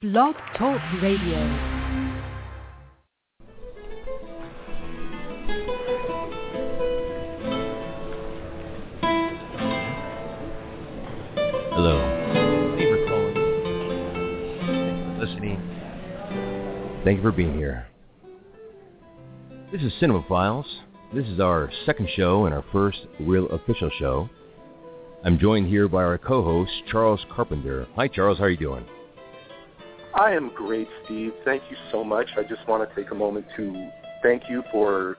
Blog Talk Radio. Hello. Thank you for calling. Thank you for listening. Thank you for being here. This is Cinemaphiles. This is our second show and our first real official show. I'm joined here by our co-host, Charles Carpenter. Hi, Charles. How are you doing? I am great, Steve. Thank you so much. I just want to take a moment to thank you for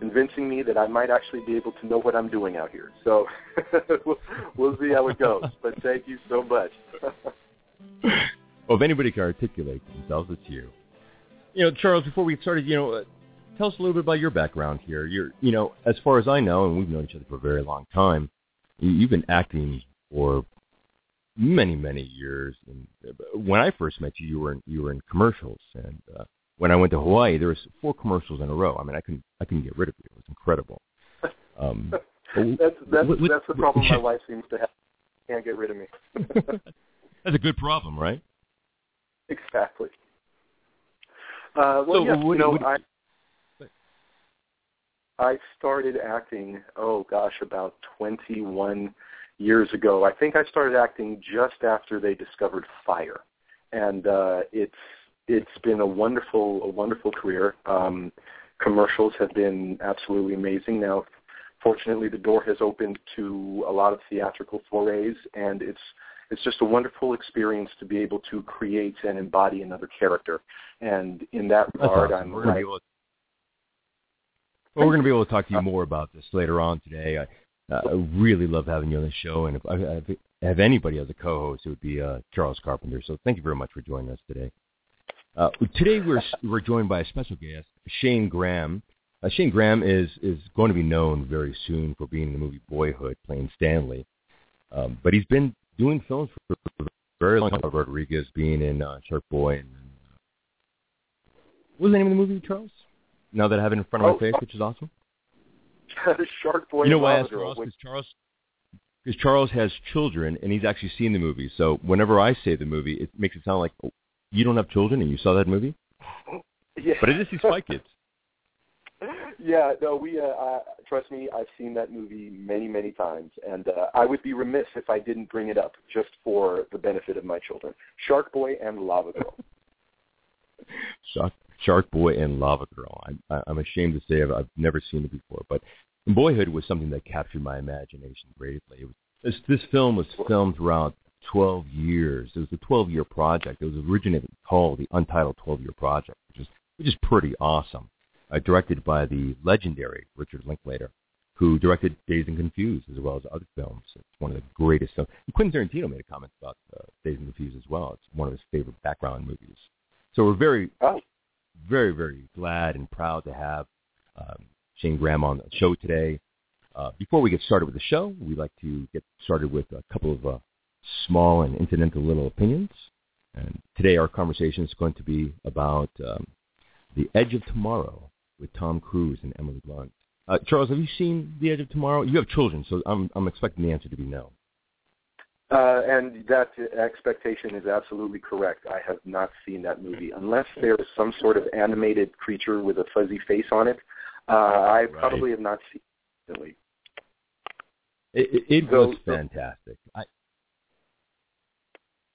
convincing me that I might actually be able to know what I'm doing out here. So we'll see how it goes. But thank you so much. Well, if anybody can articulate themselves, it's you. You know, Charles, before we started, tell us a little bit about your background here. You're as far as I know, and we've known each other for a very long time, you've been acting for many, many years. And when I first met you, you were in commercials, and when I went to Hawaii, there was 4 commercials in a row. I mean, I couldn't get rid of you. It was incredible. That's the problem my wife seems to have. She can't get rid of me. That's a good problem, right? Exactly. I started acting, about 21 years ago. I think I started acting just after they discovered fire, and It's been a wonderful career. Commercials have been absolutely amazing. Now, fortunately, the door has opened to a lot of theatrical forays, and it's just a wonderful experience to be able to create and embody another character. And in that regard, we're going to be able to talk to you more about this later on today. I really love having you on the show, and if I have anybody as a co-host, it would be Charles Carpenter. So thank you very much for joining us today. Today we're joined by a special guest, Shane Graham. Shane Graham is going to be known very soon for being in the movie Boyhood, playing Stanley. But he's been doing films for a very long time. Rodriguez being in Shark Boy and what was the name of the movie, Charles? Now that I have it in front of my face, which is awesome. Shark Boy. You know why I asked Charles? Because Charles has children and he's actually seen the movie. So whenever I say the movie, it makes it sound like. You don't have children, and you saw that movie? Yeah. But it is these Spy Kids. Yeah, no, trust me, I've seen that movie many, many times, and I would be remiss if I didn't bring it up just for the benefit of my children. Shark Boy and Lava Girl. Shark Boy and Lava Girl. I'm ashamed to say I've never seen it before, but Boyhood was something that captured my imagination greatly. This film was filmed throughout 12 years. It was a 12-year project. It was originally called the Untitled 12-Year Project, which is pretty awesome. Directed by the legendary Richard Linklater, who directed Dazed and Confused as well as other films. It's one of the greatest films. And Quentin Tarantino made a comment about Dazed and Confused as well. It's one of his favorite background movies. So we're very, very glad and proud to have Shane Graham on the show today. Before we get started with the show, we'd like to get started with a couple of small and incidental little opinions. And today our conversation is going to be about The Edge of Tomorrow with Tom Cruise and Emily Blunt. Charles, have you seen The Edge of Tomorrow? You have children, so I'm expecting the answer to be no. And that expectation is absolutely correct. I have not seen that movie. Unless there is some sort of animated creature with a fuzzy face on it, probably have not seen it recently. It was fantastic.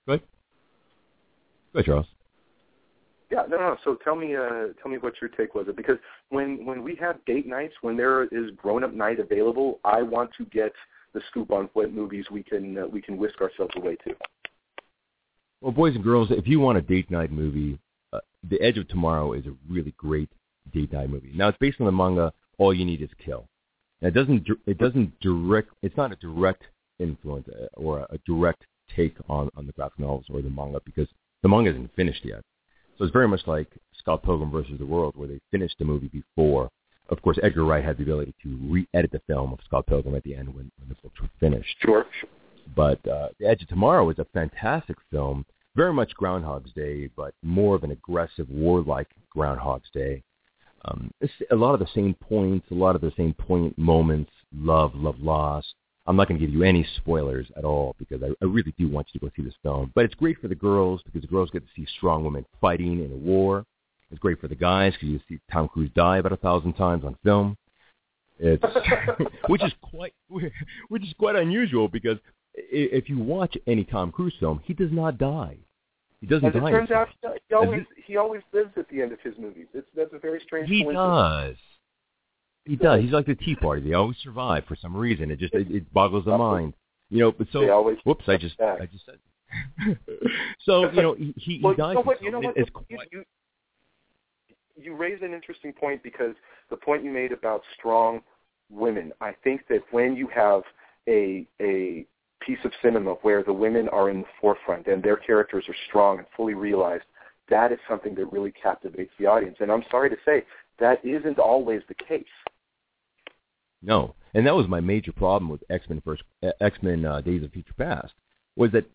Go ahead, Charles. Yeah, no. So tell me what your take was. Because when we have date nights, when there is grown-up night available, I want to get the scoop on what movies we can whisk ourselves away to. Well, boys and girls, if you want a date night movie, The Edge of Tomorrow is a really great date night movie. Now, it's based on the manga All You Need Is Kill. Now, it's not a direct influence or a direct take on the graphic novels or the manga, because the manga isn't finished yet. So it's very much like Scott Pilgrim vs the World, where they finished the movie before. Of course, Edgar Wright had the ability to re-edit the film of Scott Pilgrim at the end when the books were finished. Sure. But The Edge of Tomorrow is a fantastic film, very much Groundhog's Day, but more of an aggressive, warlike Groundhog's Day. It's a lot of the same points, a lot of the same poignant moments, love, love lost, I'm not going to give you any spoilers at all because I really do want you to go see this film. But it's great for the girls because the girls get to see strong women fighting in a war. It's great for the guys because you see Tom Cruise die about 1,000 times on film. It's which is quite unusual because if you watch any Tom Cruise film, he does not die. He doesn't die. As it turns out, he always lives at the end of his movies. That's a very strange coincidence. He does. He's like the Tea Party. They always survive for some reason. It boggles the mind, you know. But so, whoops! I just said. So you know, he dies. You raise an interesting point because the point you made about strong women. I think that when you have a piece of cinema where the women are in the forefront and their characters are strong and fully realized, that is something that really captivates the audience. And I'm sorry to say, that isn't always the case. No, and that was my major problem with X-Men Days of Future Past, was that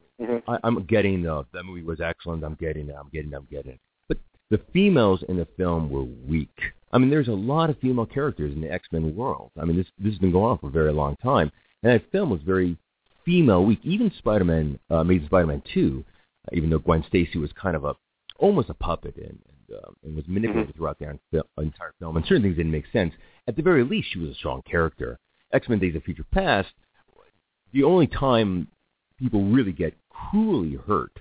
I'm getting that movie was excellent. I'm getting it. But the females in the film were weak. I mean, there's a lot of female characters in the X-Men world. I mean, this has been going on for a very long time, and that film was very female weak. Even Spider-Man, Amazing Spider-Man 2, even though Gwen Stacy was kind of almost a puppet and was manipulated throughout the entire film, and certain things didn't make sense. At the very least, she was a strong character. X-Men Days of Future Past, the only time people really get cruelly hurt,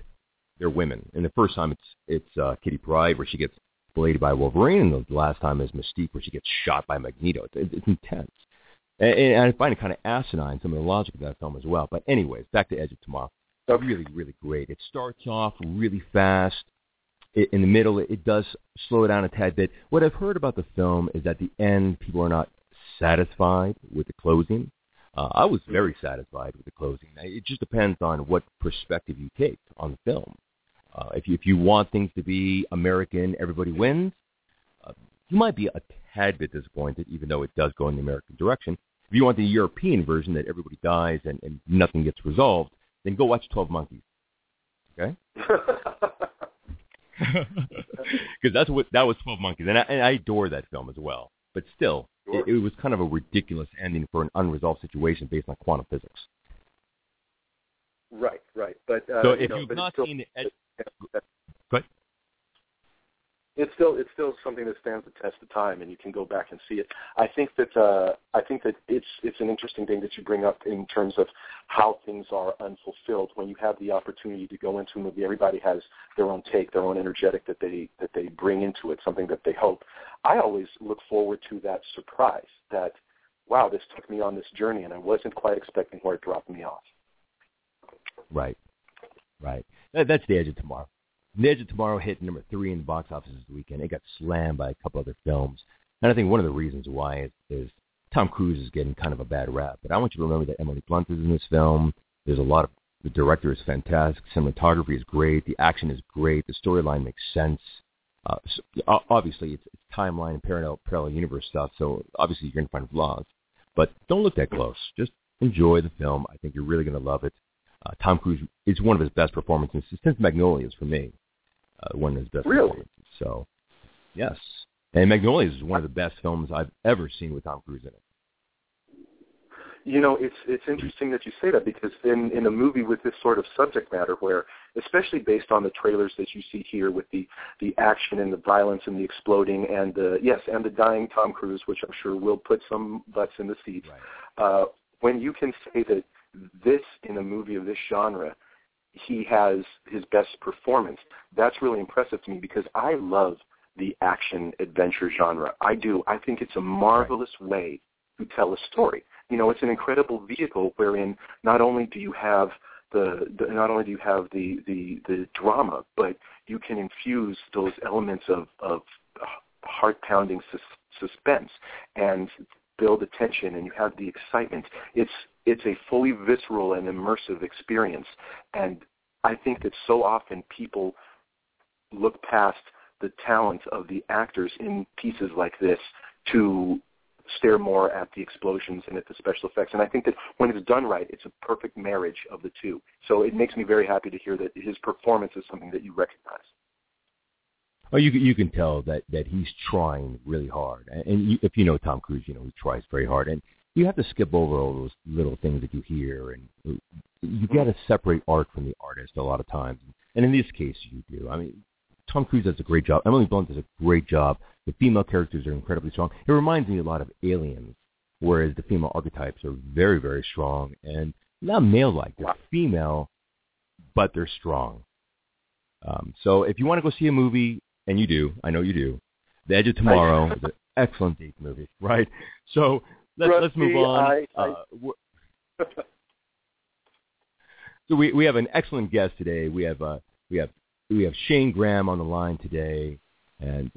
they're women. And the first time it's Kitty Pryde, where she gets bladed by Wolverine, and the last time is Mystique, where she gets shot by Magneto. It's intense. And I find it kind of asinine, some of the logic of that film as well. But anyways, back to Edge of Tomorrow. It's really, really great. It starts off really fast. In the middle, it does slow down a tad bit. What I've heard about the film is at the end, people are not satisfied with the closing. I was very satisfied with the closing. It just depends on what perspective you take on the film. If you want things to be American, everybody wins, you might be a tad bit disappointed, even though it does go in the American direction. If you want the European version that everybody dies and nothing gets resolved, then go watch 12 Monkeys. Okay? Because that was 12 Monkeys, and I adore that film as well. But still, sure. It was kind of a ridiculous ending for an unresolved situation based on quantum physics. Right. But so if you've not seen it, it's still something that stands the test of time, and you can go back and see it. I think that it's an interesting thing that you bring up in terms of how things are unfulfilled. When you have the opportunity to go into a movie, everybody has their own take, their own energetic that they bring into it, something that they hope. I always look forward to that surprise, that, wow, this took me on this journey, and I wasn't quite expecting where it dropped me off. Right. That's The Edge of Tomorrow. The Edge of Tomorrow hit number 3 in the box office this weekend. It got slammed by a couple other films. And I think one of the reasons why is Tom Cruise is getting kind of a bad rap. But I want you to remember that Emily Blunt is in this film. There's a lot of – the director is fantastic. Cinematography is great. The action is great. The storyline makes sense. So obviously, it's timeline and parallel universe stuff, so obviously you're going to find flaws. But don't look that close. Just enjoy the film. I think you're really going to love it. Tom Cruise is one of his best performances since Magnolia's for me. One of his best performances. So, yes. And Magnolia is one of the best films I've ever seen with Tom Cruise in it. You know, it's interesting that you say that because in a movie with this sort of subject matter where, especially based on the trailers that you see here with the action and the violence and the exploding and the dying Tom Cruise, which I'm sure will put some butts in the seats. Right. When you can say that this, in a movie of this genre, he has his best performance. That's really impressive to me because I love the action-adventure genre. I do. I think it's a marvelous way to tell a story. You know, it's an incredible vehicle wherein not only do you have the drama, but you can infuse those elements of heart-pounding suspense and build attention, and you have the excitement. It's a fully visceral and immersive experience, and I think that so often people look past the talent of the actors in pieces like this to stare more at the explosions and at the special effects, and I think that when it's done right, it's a perfect marriage of the two. So it makes me very happy to hear that his performance is something that you recognize. Oh, you can tell that he's trying really hard, and if you know Tom Cruise, you know he tries very hard, and you have to skip over all those little things that you hear, and you got to separate art from the artist a lot of times. And in this case, you do. I mean, Tom Cruise does a great job. Emily Blunt does a great job. The female characters are incredibly strong. It reminds me a lot of Aliens, whereas the female archetypes are very, very strong and not male-like. They're female, but they're strong. So if you want to go see a movie, and you do, I know you do, The Edge of Tomorrow is an excellent date movie, right? So let's move on. So we have an excellent guest today. We have Shane Graham on the line today, and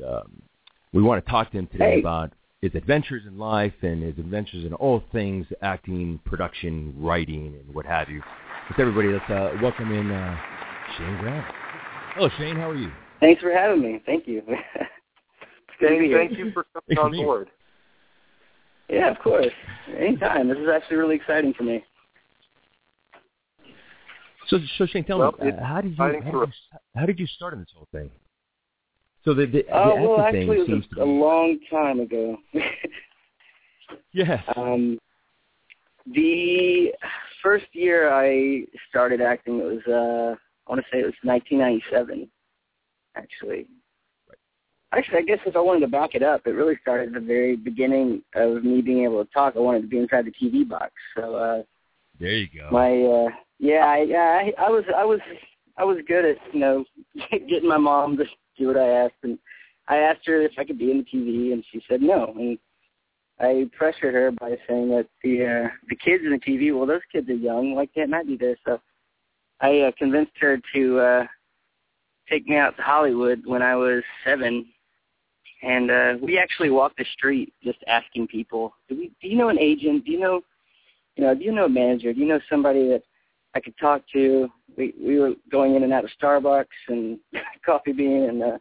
we want to talk to him today about his adventures in life and his adventures in all things acting, production, writing, and what have you. So everybody, let's welcome in Shane Graham. Hello, Shane. How are you? Thanks for having me. Thank you. Thank you for coming on board. Yeah, of course. Anytime. This is actually really exciting for me. So Shane, tell me, how did you start in this whole thing? So it was a long time ago. Yes. The first year I started acting, it was I want to say it was 1997, actually. Actually, I guess if I wanted to back it up, it really started at the very beginning of me being able to talk. I wanted to be inside the TV box. So there you go. I was good at getting my mom to do what I asked, and I asked her if I could be in the TV, and she said no. And I pressured her by saying that the kids in the TV, well, those kids are young. Why can't I be there? So I convinced her to take me out to Hollywood when I was 7. And we actually walked the street just asking people, do you know an agent? Do you know a manager? Do you know somebody that I could talk to? We were going in and out of Starbucks and Coffee Bean, and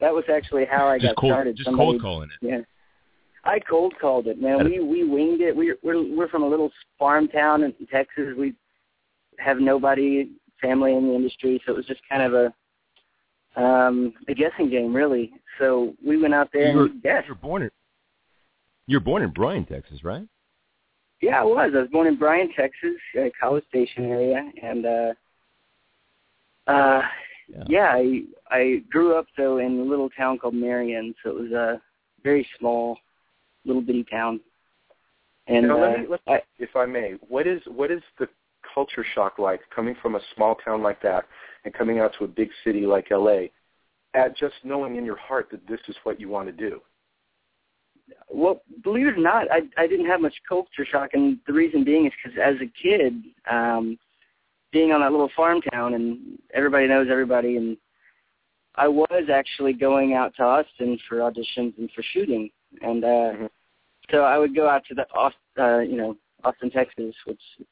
that was actually how I got started. Just cold calling it. Yeah, I cold called it, man. We winged it. We're from a little farm town in Texas. We have nobody, family in the industry, so it was just kind of a guessing game, really. So we went out there and guessed. You're born in Bryan, Texas, right? Yeah, I was. I was born in Bryan, Texas, College Station area, and I grew up though in a little town called Marion, so it was a very small, little bitty town. And if I may, what is the culture shock like coming from a small town like that and coming out to a big city like LA, at just knowing in your heart that this is what you want to do? Well, believe it or not, I didn't have much culture shock, and the reason being is because as a kid, being on that little farm town and everybody knows everybody, and I was actually going out to Austin for auditions and for shooting, and so I would go out to the Austin, Texas, which is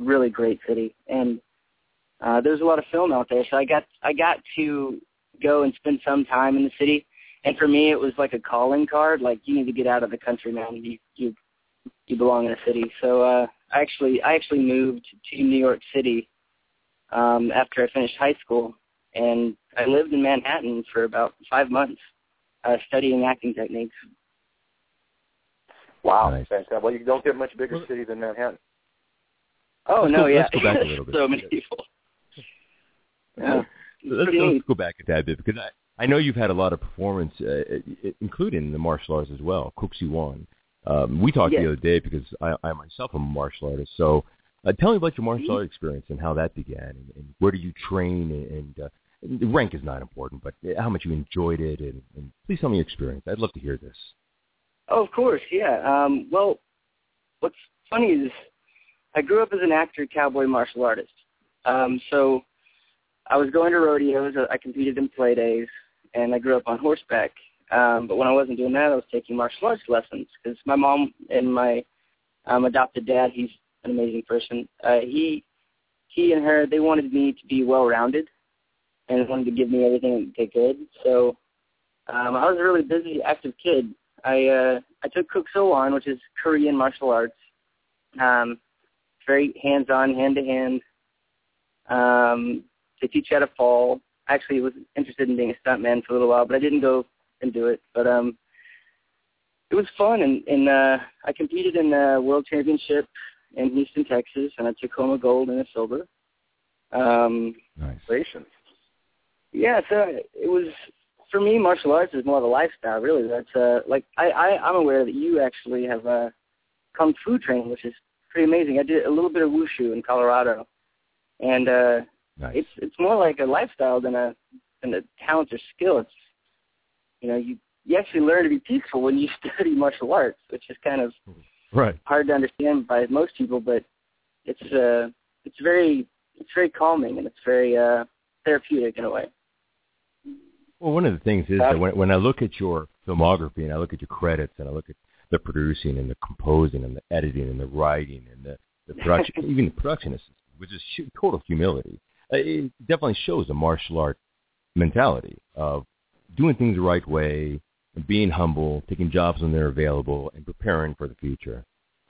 a really great city, and there's a lot of film out there, so I got to go and spend some time in the city. And for me, it was like a calling card. Like, you need to get out of the country, man. You belong in a city. So I actually moved to New York City after I finished high school, and I lived in Manhattan for about 5 months studying acting techniques. Wow, nice. Fantastic. Well, you don't get much bigger city than Manhattan. Oh, no, yeah. Let's go back a little bit. So many people. Yeah. Let's go back a tad bit, because I know you've had a lot of performance, including the martial arts as well, Kuk Sool Won. We talked the other day because I myself am a martial artist. So tell me about your martial art experience and how that began, and where do you train, and rank is not important, but how much you enjoyed it, and please tell me your experience. I'd love to hear this. Oh, of course, yeah. Well, what's funny is I grew up as an actor, cowboy martial artist. So I was going to rodeos. I competed in play days. And I grew up on horseback. But when I wasn't doing that, I was taking martial arts lessons because my mom and my adopted dad, he's an amazing person. He and her, they wanted me to be well-rounded and wanted to give me everything that they could. So I was a really busy, active kid. I took Kuk Sool Won, which is Korean martial arts, very hands-on, hand-to-hand. They teach you how to fall. Actually, I was interested in being a stuntman for a little while, but I didn't go and do it. But it was fun, and I competed in the World Championship in Houston, Texas, and I took home a gold and a silver. Nice. Yeah, so it was, for me, martial arts is more of a lifestyle, really. That's like I'm aware that you actually have kung fu training, which is pretty amazing. I did a little bit of wushu in Colorado, and nice. It's more like a lifestyle than a talent or skill. It's, you know, you actually learn to be peaceful when you study martial arts, which is kind of hard to understand by most people, but it's very calming, and it's very therapeutic in a way. Well, one of the things is that when I look at your filmography and I look at your credits and I look at the producing and the composing and the editing and the writing and the production, even the production assistant, which is total humility, it definitely shows a martial art mentality of doing things the right way, being humble, taking jobs when they're available, and preparing for the future.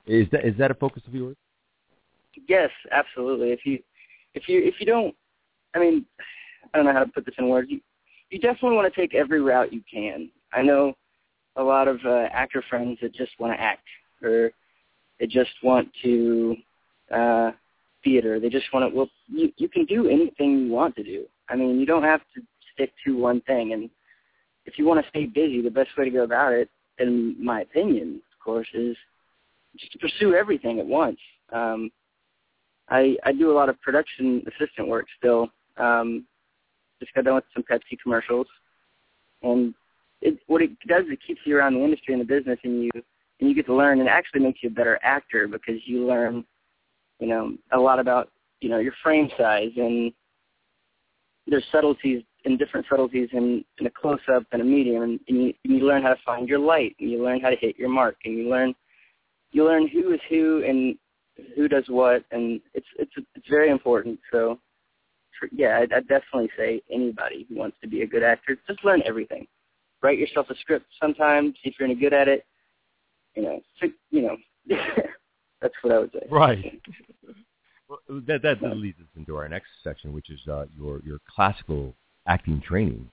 Is that a focus of yours? Yes, absolutely. If you don't, I mean, I don't know how to put this in words. You definitely want to take every route you can. I know a lot of actor friends that just want to act, or they just want to theater. They just want to. Well, you can do anything you want to do. I mean, you don't have to stick to one thing, and if you want to stay busy, the best way to go about it, in my opinion, of course, is just to pursue everything at once. I do a lot of production assistant work still. Just got done with some Pepsi commercials. And what it does is it keeps you around the industry and the business, and you get to learn, and it actually makes you a better actor because you learn, you know, a lot about, you know, your frame size, and there's subtleties and different subtleties in a close-up and a medium, and you learn how to find your light, and you learn how to hit your mark, and you learn who is who and who does what, and it's very important. So, yeah, I'd definitely say anybody who wants to be a good actor, just learn everything. Write yourself a script sometimes, see if you're any good at it. You know, that's what I would say. Right. Well, that leads us into our next section, which is your classical acting training.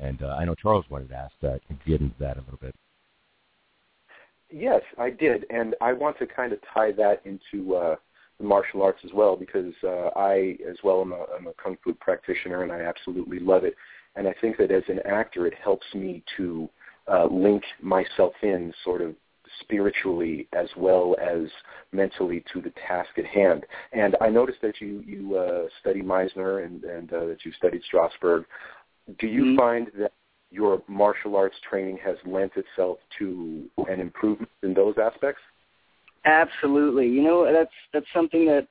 And I know Charles wanted to ask that. Can you get into that a little bit? Yes, I did. And I want to kind of tie that into the martial arts as well, because I, as well, I'm a kung fu practitioner, and I absolutely love it. And I think that as an actor, it helps me to link myself in sort of spiritually as well as mentally to the task at hand. And I noticed that you study Meisner and that you studied Strasberg. Do you find that your martial arts training has lent itself to an improvement in those aspects? Absolutely. You know, that's something that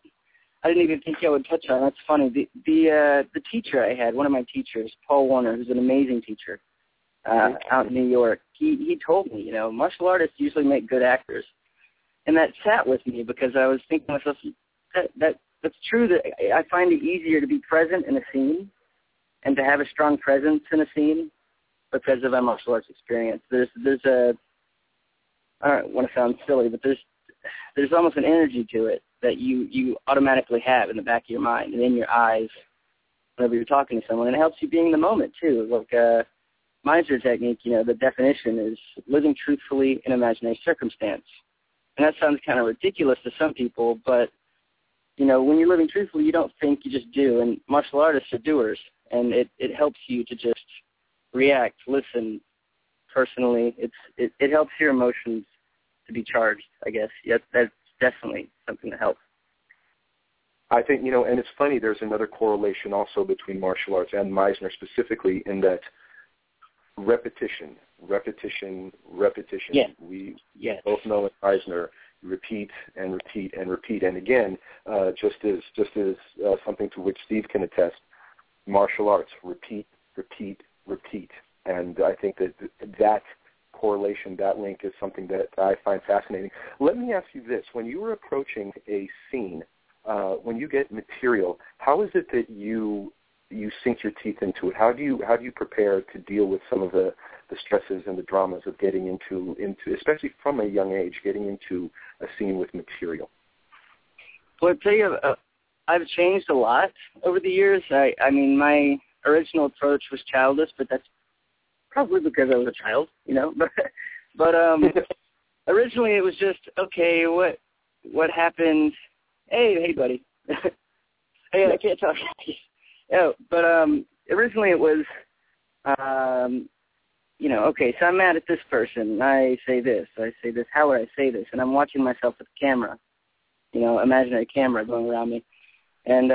I didn't even think I would touch on. That's funny. The teacher I had, one of my teachers, Paul Warner, who's an amazing teacher out in New York, he told me, you know, martial artists usually make good actors. And that sat with me because I was thinking to myself, that's true that I find it easier to be present in a scene and to have a strong presence in a scene because of my martial arts experience. There's a, I don't want to sound silly, but there's almost an energy to it that you automatically have in the back of your mind and in your eyes whenever you're talking to someone. And it helps you be in the moment, too. Like Meisner technique, you know, the definition is living truthfully in imaginary circumstance. And that sounds kind of ridiculous to some people, but, you know, when you're living truthfully, you don't think, you just do. And martial artists are doers, and it helps you to just react, listen personally. It helps your emotions to be charged, I guess. Yes, that's definitely something that helps. I think, you know, and it's funny, there's another correlation also between martial arts and Meisner specifically in that repetition. Yeah. We both know in Meisner, repeat and repeat and repeat. And again, just as something to which Steve can attest, martial arts, repeat, repeat, repeat. And I think that correlation, that link is something that I find fascinating. Let me ask you this. When you are approaching a scene, when you get material, how is it that you sink your teeth into it? How do you prepare to deal with some of the stresses and the dramas of getting into, especially from a young age, getting into a scene with material? Well, I tell you, I've changed a lot over the years. I mean, my original approach was childish, but that's probably because I was a child, you know. But But originally it was just, okay, what happened? Hey, buddy. Hey, I can't talk. Oh, but originally it was, okay, so I'm mad at this person. I say this. How would I say this? And I'm watching myself with the camera, imaginary camera going around me. And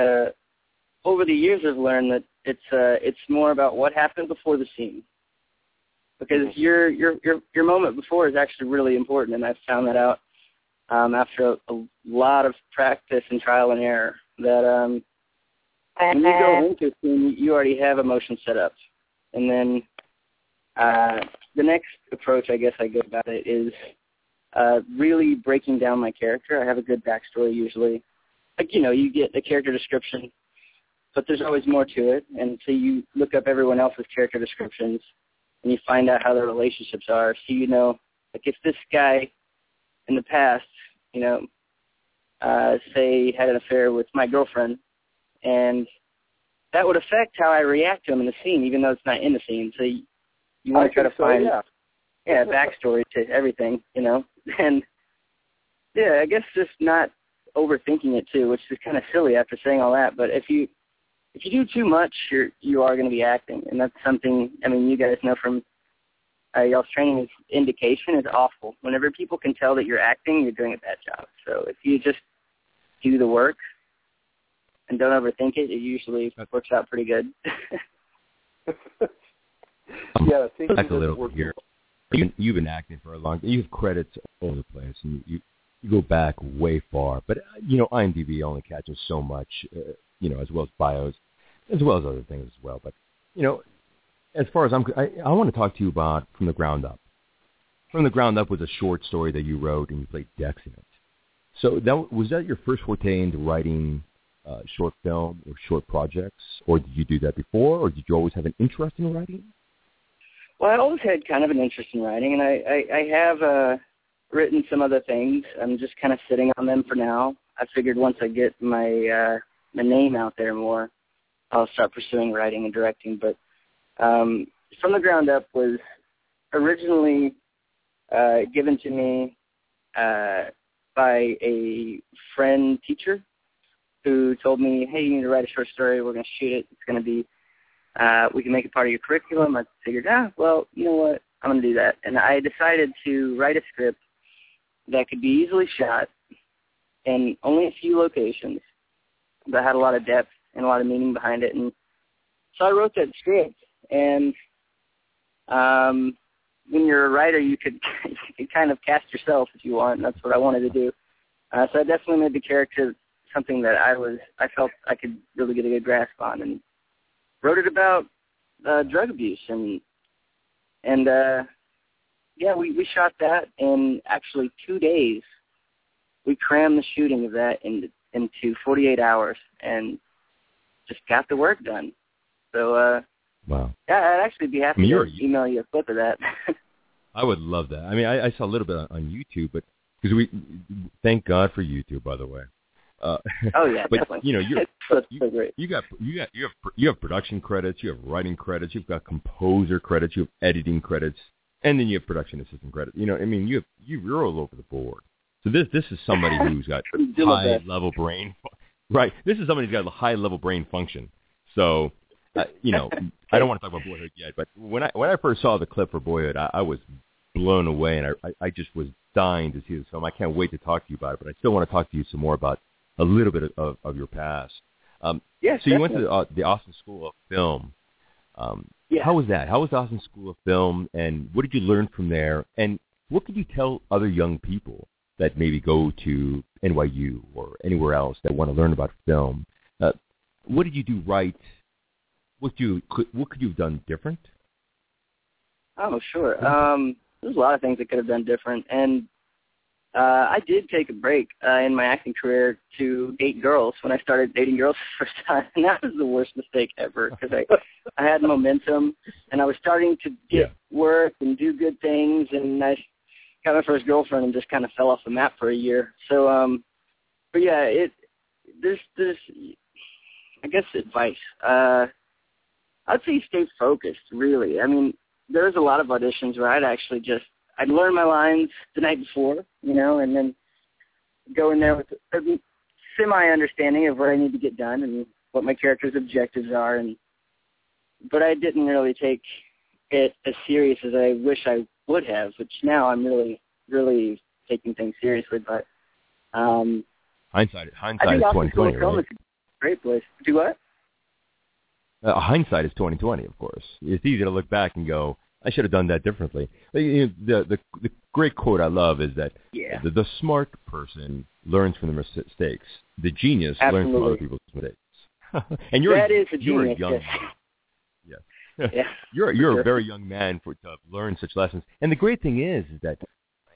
over the years I've learned that it's more about what happened before the scene. Because your moment before is actually really important, and I've found that out after a lot of practice and trial and error, that when you go into a scene, you already have emotion set up. And then the next approach, I guess, I go about it is really breaking down my character. I have a good backstory usually. Like, you get a character description, but there's always more to it. And so you look up everyone else's character descriptions, and you find out how their relationships are. So, if this guy in the past, say had an affair with my girlfriend, and that would affect how I react to him in the scene, even though it's not in the scene. So you want to try to find backstory to everything, And, I guess just not overthinking it too, which is kind of silly after saying all that. But if you do too much, you are going to be acting, and that's something. I mean, you guys know from y'all's training, is indication is awful. Whenever people can tell that you're acting, you're doing a bad job. So if you just do the work and don't overthink it, it usually works out pretty good. Yeah, thinking back a little here. You've been acting for a long time. You have credits all over the place, and you go back way far. But IMDb only catches so much, as well as bios, as well as other things as well. But as far as I want to talk to you about From the Ground Up. From the Ground Up was a short story that you wrote, and you played Dex in it. So was that your first forte into writing short film or short projects, or did you do that before, or did you always have an interest in writing? Well, I always had kind of an interest in writing, and I have written some other things. I'm just kind of sitting on them for now. I figured once I get my name out there more, I'll start pursuing writing and directing. But From the Ground Up was originally given to me by a friend teacher who told me, hey, you need to write a short story. We're going to shoot it. It's going to be, we can make it part of your curriculum. I figured, you know what? I'm going to do that. And I decided to write a script that could be easily shot in only a few locations, that had a lot of depth and a lot of meaning behind it. And so I wrote that script. And when you're a writer, you could kind of cast yourself if you want. And that's what I wanted to do. So I definitely made the character something that I felt I could really get a good grasp on, and wrote it about drug abuse. And we shot that in actually 2 days. We crammed the shooting of that into 48 hours and just got the work done. So, wow. Yeah, I'd actually be happy to email you a clip of that. I would love that. I mean, I saw a little bit on YouTube, but because thank God for YouTube, by the way. Oh yeah, but definitely. You have production credits, you have writing credits, you've got composer credits, you have editing credits, and then you have production assistant credits. You're all over the board. So this is somebody who's got high-level brain. Right. This is somebody who's got a high-level brain function. So, I don't want to talk about Boyhood yet, but when I first saw the clip for Boyhood, I was blown away, and I just was dying to see this film. I can't wait to talk to you about it, but I still want to talk to you some more about a little bit of your past. Yes, so you went to the Austin School of Film. How was that? How was the Austin School of Film, and what did you learn from there? And what could you tell other young people that maybe go to NYU or anywhere else that want to learn about film? What did you do right? What could you have done different? Oh, sure. There's a lot of things I could have done different. And I did take a break in my acting career to date girls when I started dating girls for the first time. And that was the worst mistake ever, because I had momentum, and I was starting to get work and do good things, and I got my first girlfriend and just kind of fell off the map for a year. So, but yeah, there's I guess advice. I'd say stay focused, really. I mean, there's a lot of auditions where I'd actually just I'd learn my lines the night before, you know, and then go in there with a semi-understanding of what I need to get done and what my character's objectives are. And but I didn't really take it as serious as I wish I would have, which now I'm really, really taking things seriously. But hindsight is 20/20. Right? Great place. Do what? Hindsight is 20/20. Of course, it's easy to look back and go, I should have done that differently. The great quote I love is that the smart person learns from their mistakes. The genius learns from other people's mistakes. And you're a young man. Yeah. Yeah. You're a very young man to learn such lessons. And the great thing is that,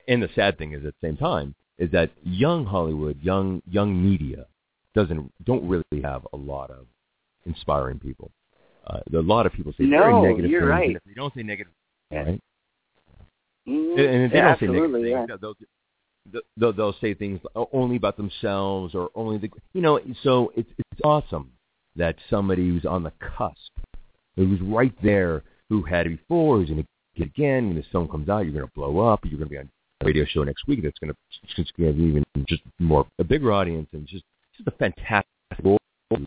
and the sad thing is at the same time, is that young Hollywood, young media don't really have a lot of inspiring people. A lot of people say very negative things. Right. And if they don't say negative things, right? Mm-hmm. And if they don't say negative things, they'll say things only about themselves or only the, you know, so it's awesome that somebody who's on the cusp, who's right there, who had it before, who's going to get it again. When this film comes out, you're going to blow up. You're going to be on a radio show next week that's going to be even just more a bigger audience, and just a fantastic role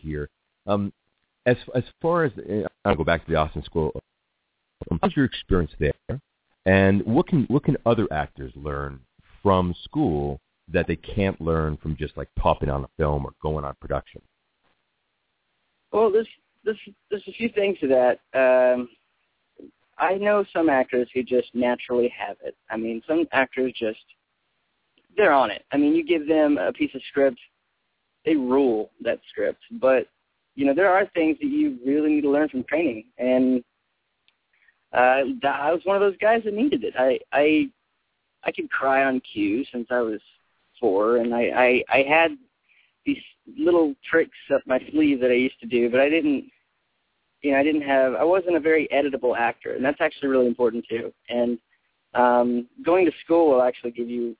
here. As far as, I'll go back to the Austin School. How's your experience there, and what can other actors learn from school that they can't learn from just like popping on a film or going on production? Well, there's a few things to that. I know some actors who just naturally have it. I mean, some actors they're on it. I mean, you give them a piece of script, they rule that script, but you know, there are things that you really need to learn from training, and I was one of those guys that needed it. I could cry on cue since I was 4, and I had these little tricks up my sleeve that I used to do, but I wasn't a very editable actor, and that's actually really important too. And going to school will actually give you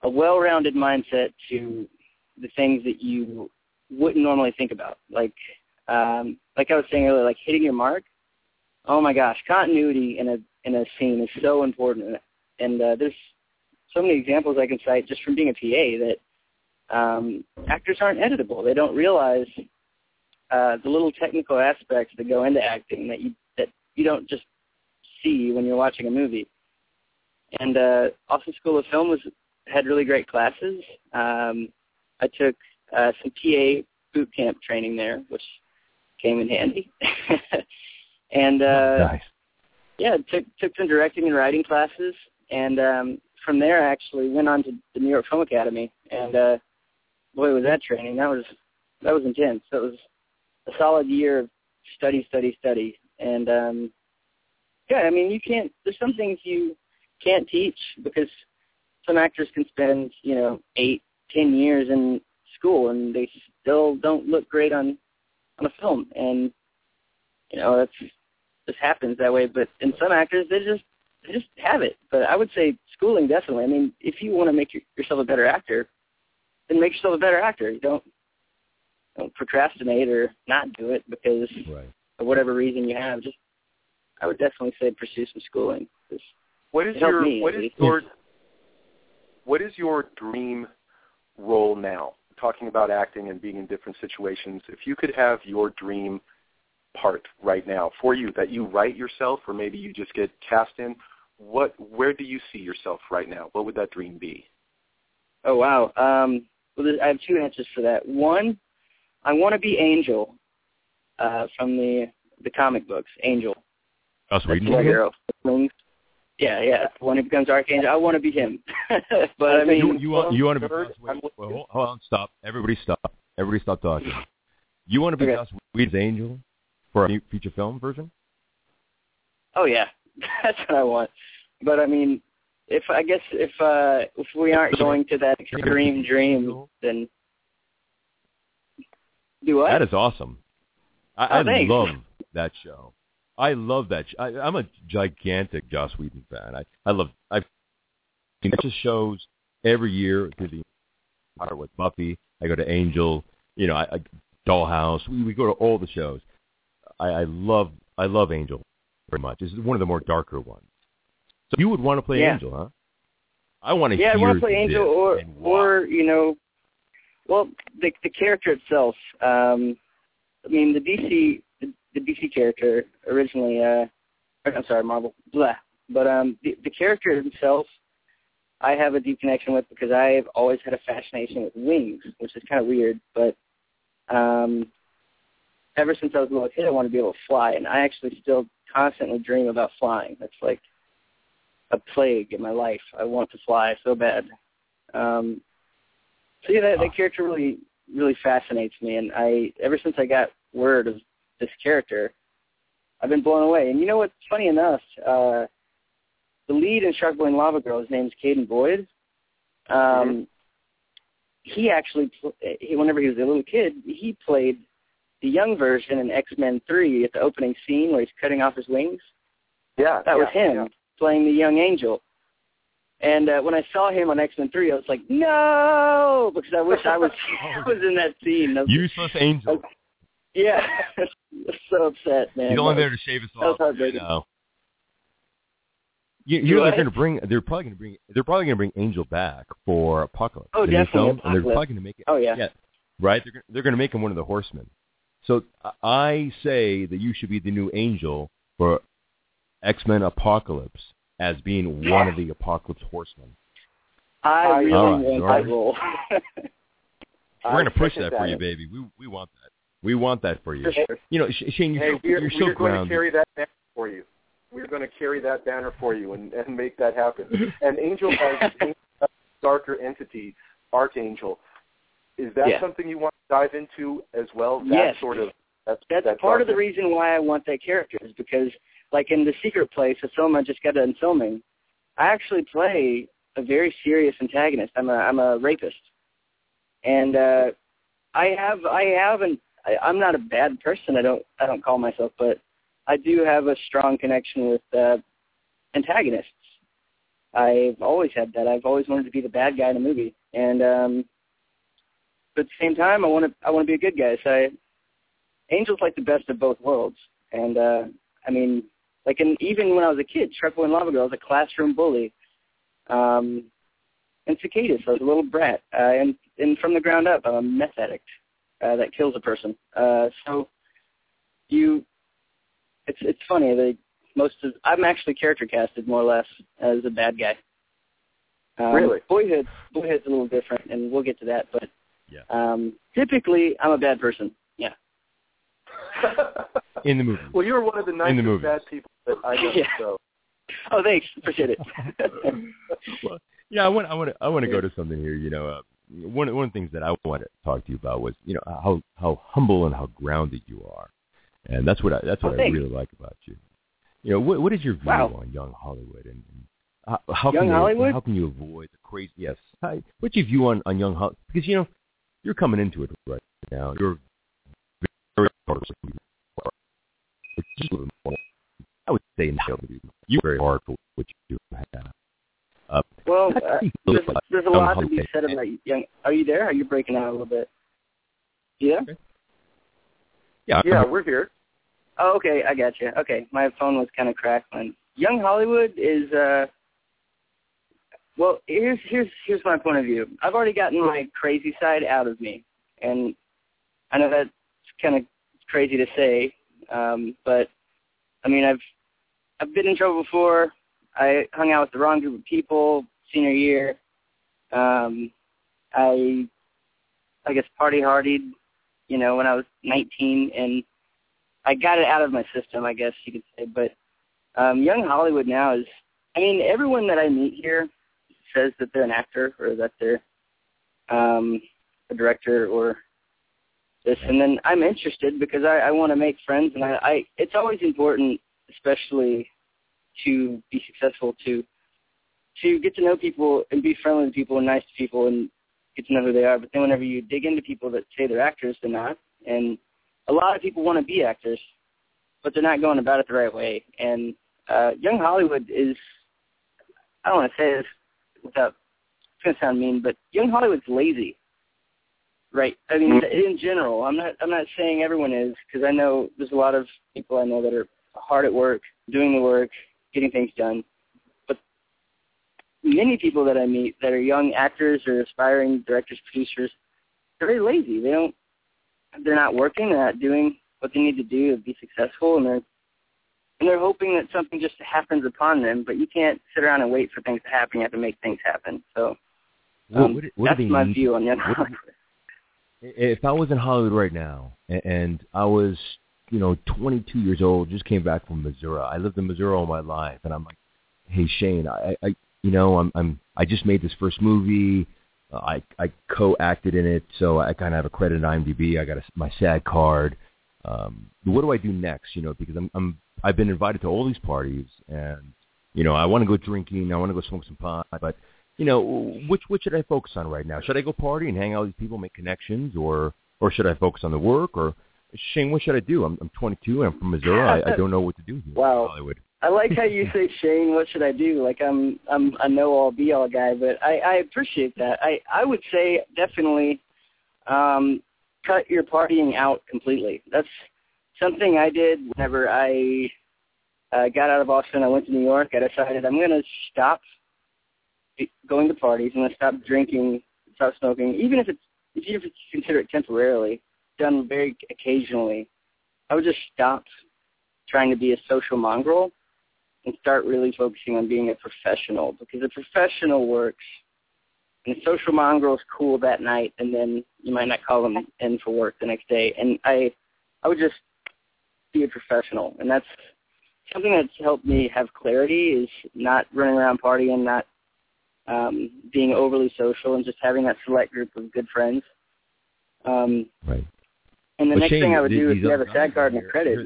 a well-rounded mindset to the things that you wouldn't normally think about. Like I was saying earlier, like hitting your mark. Oh my gosh, continuity in a scene is so important. And there's so many examples I can cite just from being a PA that actors aren't editable. They don't realize the little technical aspects that go into acting that you don't just see when you're watching a movie. And Austin School of Film had really great classes. I took some PA boot camp training there, which came in handy. And nice. Yeah, took some directing and writing classes, and from there I actually went on to the New York Film Academy. And boy, was that training! That was intense. That was a solid year of study, and yeah, I mean, you can't. There's some things you can't teach because some actors can spend 8-10 years in school and they still don't look great on a film, and that's just happens that way. But in some actors, they just have it. But I would say schooling definitely. I mean, if you want to make yourself a better actor, then make yourself a better actor. You don't procrastinate or not do it because of whatever reason you have. Just I would definitely say pursue some schooling. What is your dream role now? Talking about acting and being in different situations, if you could have your dream part right now for you that you write yourself or maybe you just get cast in, where do you see yourself right now? What would that dream be? Oh, wow. Well, I have two answers for that. One, I want to be Angel from the comic books, Angel. That's my hero. Yeah. When he becomes Archangel, I want to be him. But I mean, you want to be Joss Whedon. Well, hold on, stop. Everybody stop talking. You want to be Joss Whedon's Angel for a feature film version? Oh yeah, that's what I want. But I mean, if we aren't going to that extreme dream, then do what? That is awesome. I love that show. I love that. I'm a gigantic Joss Whedon fan. I've seen just shows every year through the entire with Buffy. I go to Angel, I Dollhouse. We go to all the shows. I love Angel very much. It's one of the more darker ones. So you would want to play Angel, huh? I want to hear I want to play Angel or you know, well, the character itself. I mean, the DC character originally. I'm sorry, Marvel. Blah. But the character himself, I have a deep connection with because I've always had a fascination with wings, which is kind of weird. But ever since I was a little kid, I wanted to be able to fly, and I actually still constantly dream about flying. That's like a plague in my life. I want to fly so bad. So yeah, that character really, really fascinates me, and ever since I got word of this character, I've been blown away. And you know what's funny enough? The lead in Shark Boy and Lava Girl, his name's Caden Boyd. He actually, whenever he was a little kid, he played the young version in X-Men 3 at the opening scene where he's cutting off his wings. Yeah. That was him playing the young Angel. And when I saw him on X-Men 3, I was like, no, because I wish I was was in that scene. Useless Angel. Yeah. So upset, man. He's only there to shave us off. No. You know they're probably going to bring Angel back for Apocalypse. Oh, definitely. And they're probably going to make it. Oh, yeah. Right? They're going to make him one of the Horsemen. So I say that you should be the new Angel for X-Men Apocalypse as being one of the Apocalypse Horsemen. I really want that role. We're going to push that for you, baby. We want that. We want that for you. Sure. You know, Shane, you're so grounded. We're going to carry that banner for you. We're going to carry that banner for you and make that happen. And Angel has a darker entity, Archangel. Is that something you want to dive into as well? That sort of that's part of the reason why I want that character is because, like in The Secret Place, a film I just got done filming, I actually play a very serious antagonist. I'm a rapist, and I'm not a bad person. I don't call myself, but I do have a strong connection with antagonists. I've always had that. I've always wanted to be the bad guy in a movie, and but at the same time, I want to be a good guy. So Angel's like the best of both worlds, and I mean, like even when I was a kid, Shark Boy and Lava Girl, I was a classroom bully, and Cicadas, I was a little brat, and From the Ground Up, I'm a meth addict that kills a person. It's funny. I'm actually character casted more or less as a bad guy. Really? Boyhood's a little different, and we'll get to that. But typically, I'm a bad person. Yeah. In the movie. Well, you're one of the nicest bad people that I know. Yeah. So. Oh, thanks. Appreciate it. Well, yeah, I want to go to something here. You know, one of the things that I wanted to talk to you about was, you know, how humble and how grounded you are. And that's what I really like about you. You know, what is your view on young Hollywood, and how can you avoid the crazy? Yes, what's your view on young Hollywood? Because you know, you're coming into it right now. You're very hard. I would say you're very hard for what you do. Well, there's a lot to be said about young. Are you there? Are you breaking out a little bit? Yeah. Okay. Yeah, we're here. Oh, okay, I got you. Okay, my phone was kind of crackling. Young Hollywood is, well, here's my point of view. I've already gotten my crazy side out of me, and I know that's kind of crazy to say, but I mean, I've been in trouble before. I hung out with the wrong group of people senior year. I guess party-hardied. You know, when I was 19, and I got it out of my system, I guess you could say. But young Hollywood now is, I mean, everyone that I meet here says that they're an actor or that they're a director or this. And then I'm interested because I want to make friends, and it's always important, especially to be successful, to get to know people and be friendly to people and nice to people and get to know who they are. But then whenever you dig into people that say they're actors, they're not. And a lot of people want to be actors, but they're not going about it the right way. And young Hollywood is, I don't want to say this without, it's going to sound mean, but young Hollywood's lazy. Right. I mean, in general, I'm not saying everyone is, because I know there's a lot of people I know that are hard at work, doing the work, getting things done. But many people that I meet that are young actors or aspiring directors, producers, they're very lazy. They're not working. They're not doing what they need to do to be successful, and they're hoping that something just happens upon them. But you can't sit around and wait for things to happen. You have to make things happen. So that's my view on young Hollywood. If I was in Hollywood right now and I was, 22 years old, just came back from Missouri. I lived in Missouri all my life, and I'm like, hey Shane, I just made this first movie. I co-acted in it, so I kind of have a credit in IMDb. I got my SAG card. What do I do next? Because I've been invited to all these parties, and I want to go drinking, I want to go smoke some pot, but which should I focus on right now? Should I go party and hang out with these people, make connections, or should I focus on the work? Or Shane, what should I do? I'm 22. I'm from Missouri. I don't know what to do here in Hollywood. I like how you say, Shane, what should I do? Like I'm a know-all, be-all guy, but I appreciate that. I would say definitely cut your partying out completely. That's something I did whenever I got out of Austin. I went to New York. I decided I'm going to stop going to parties. I'm going to stop drinking, stop smoking, even if it's considered temporarily, done very occasionally. I would just stop trying to be a social mongrel and start really focusing on being a professional, because a professional works, and a social mongrel is cool that night, and then you might not call them in for work the next day. And I would just be a professional, and that's something that's helped me have clarity, is not running around partying, not being overly social, and just having that select group of good friends. Right. And the next thing I would do is have a SAG card and a credit.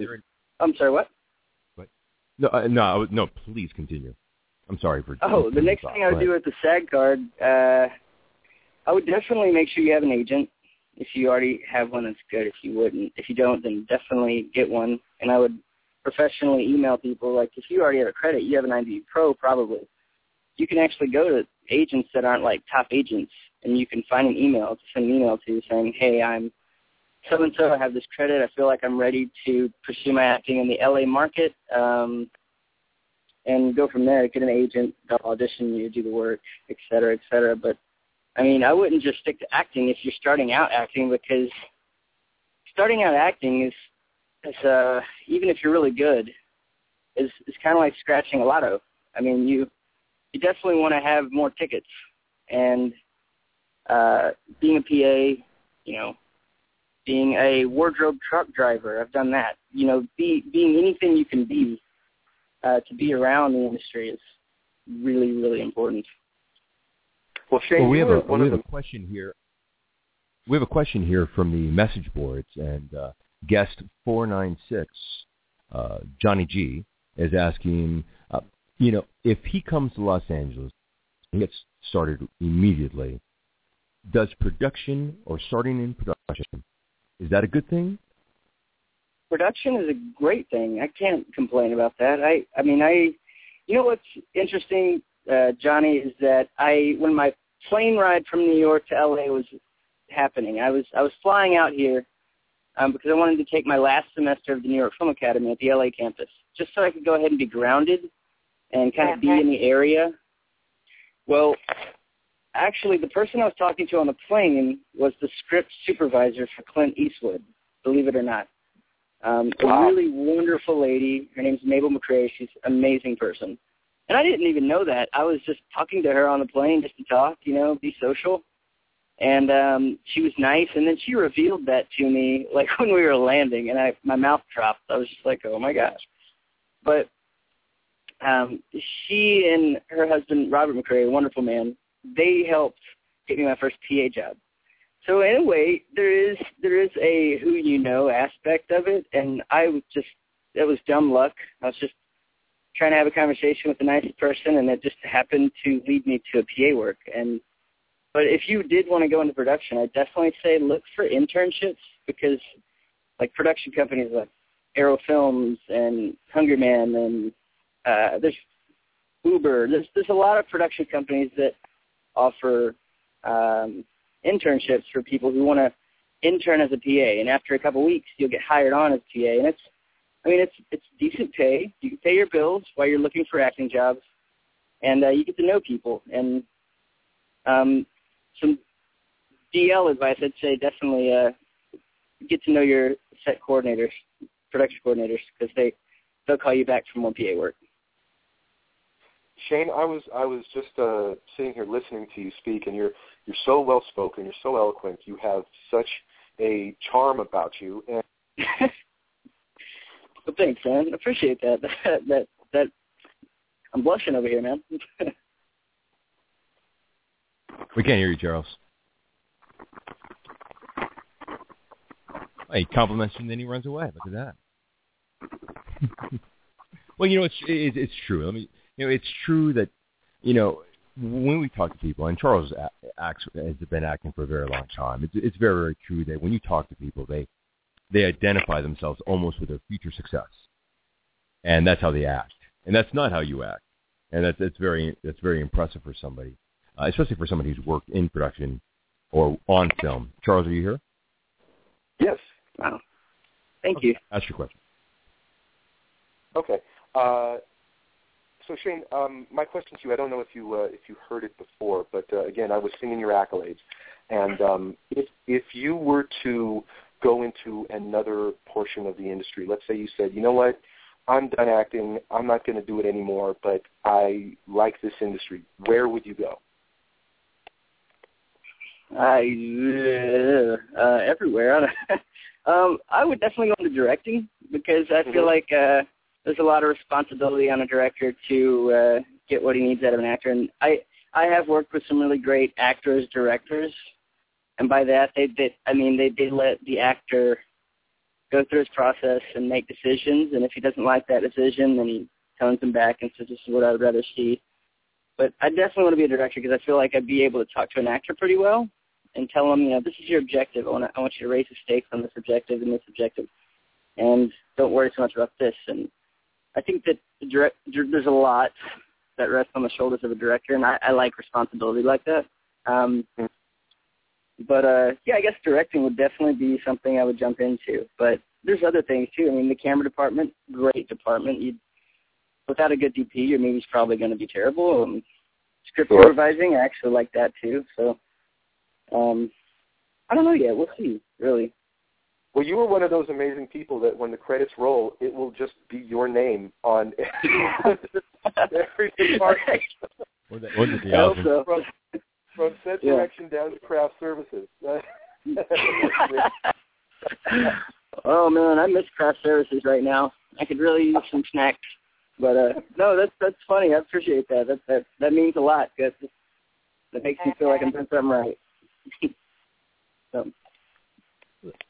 I'm sorry, what? No, please continue. I'm sorry for... Oh, the next thing I would do with the SAG card, I would definitely make sure you have an agent. If you already have one, that's good. If you wouldn't, if you don't, then definitely get one. And I would professionally email people, like, if you already have a credit, you have an IMDb Pro probably. You can actually go to agents that aren't like top agents, and you can find an email to send an email to saying, hey, I'm so-and-so, I have this credit, I feel like I'm ready to pursue my acting in the LA market, and go from there, get an agent, they'll audition you, do the work, et cetera, et cetera. But, I wouldn't just stick to acting if you're starting out acting, because starting out acting is even if you're really good, is kind of like scratching a lotto. You definitely want to have more tickets, and being a PA, being a wardrobe truck driver, I've done that. Being anything you can be to be around the industry is really, really important. Well, Shane, we have a question here from the message boards, and guest 496, Johnny G, is asking, if he comes to Los Angeles and gets started immediately, does production or starting in production, is that a good thing? Production is a great thing. I can't complain about that. What's interesting, Johnny, is that when my plane ride from New York to LA was happening, I was flying out here because I wanted to take my last semester of the New York Film Academy at the LA campus, just so I could go ahead and be grounded and kind of be in the area. Well, actually, the person I was talking to on the plane was the script supervisor for Clint Eastwood, believe it or not. A really wonderful lady. Her name's Mabel McRae. She's an amazing person. And I didn't even know that. I was just talking to her on the plane just to talk, be social. And she was nice. And then she revealed that to me, like, when we were landing, and my mouth dropped. I was just like, oh, my gosh. But she and her husband, Robert McRae, a wonderful man, they helped get me my first PA job. So in a way, there is a who you know aspect of it, and it was dumb luck. I was just trying to have a conversation with a nice person, and it just happened to lead me to a PA work. But if you did want to go into production, I'd definitely say look for internships, because like production companies like Arrow Films and Hungry Man and there's Uber. There's a lot of production companies that offer internships for people who want to intern as a PA, and after a couple weeks, you'll get hired on as a PA, and it's decent pay. You can pay your bills while you're looking for acting jobs, and you get to know people. And some DL advice, I'd say definitely get to know your set coordinators, production coordinators, because they'll call you back from more PA work. Shane, I was just sitting here listening to you speak, and you're so well spoken, you're so eloquent, you have such a charm about you. And well, thanks, man. I appreciate that. that I'm blushing over here, man. We can't hear you, Charles. Well, he compliments you, and then he runs away. Look at that. Well, you know, it's true. It's true that, when we talk to people, and Charles has been acting for a very long time, it's very, very true that when you talk to people, they identify themselves almost with their future success. And that's how they act. And that's not how you act. And that's very impressive for somebody, especially for somebody who's worked in production or on film. Charles, are you here? Yes. Wow. Thank you. Ask your question. Okay. So Shane, my question to you, I don't know if you heard it before, but again, I was singing your accolades. And if you were to go into another portion of the industry, let's say you said, you know what, I'm done acting, I'm not going to do it anymore, but I like this industry, where would you go? Everywhere. I would definitely go into directing, because I feel like there's a lot of responsibility on a director to get what he needs out of an actor. And I have worked with some really great actors, directors, and by that they let the actor go through his process and make decisions. And if he doesn't like that decision, then he tones him back and says, "This is what I would rather see." But I definitely want to be a director, because I feel like I'd be able to talk to an actor pretty well and tell him, "This is your objective. I want you to raise the stakes on this objective and this objective, and don't worry so much about this." And I think that there's a lot that rests on the shoulders of a director, and I like responsibility like that. But I guess directing would definitely be something I would jump into. But there's other things, too. The camera department, great department. Without a good DP, your movie's probably going to be terrible. Script supervising, I actually like that, too. So I don't know yet. We'll see, really. Well, you were one of those amazing people that when the credits roll, it will just be your name on every department. From set direction down to craft services. Oh, man, I miss craft services right now. I could really use some snacks. But, no, that's funny. I appreciate that. That means a lot. That makes me feel like I'm doing something right. So.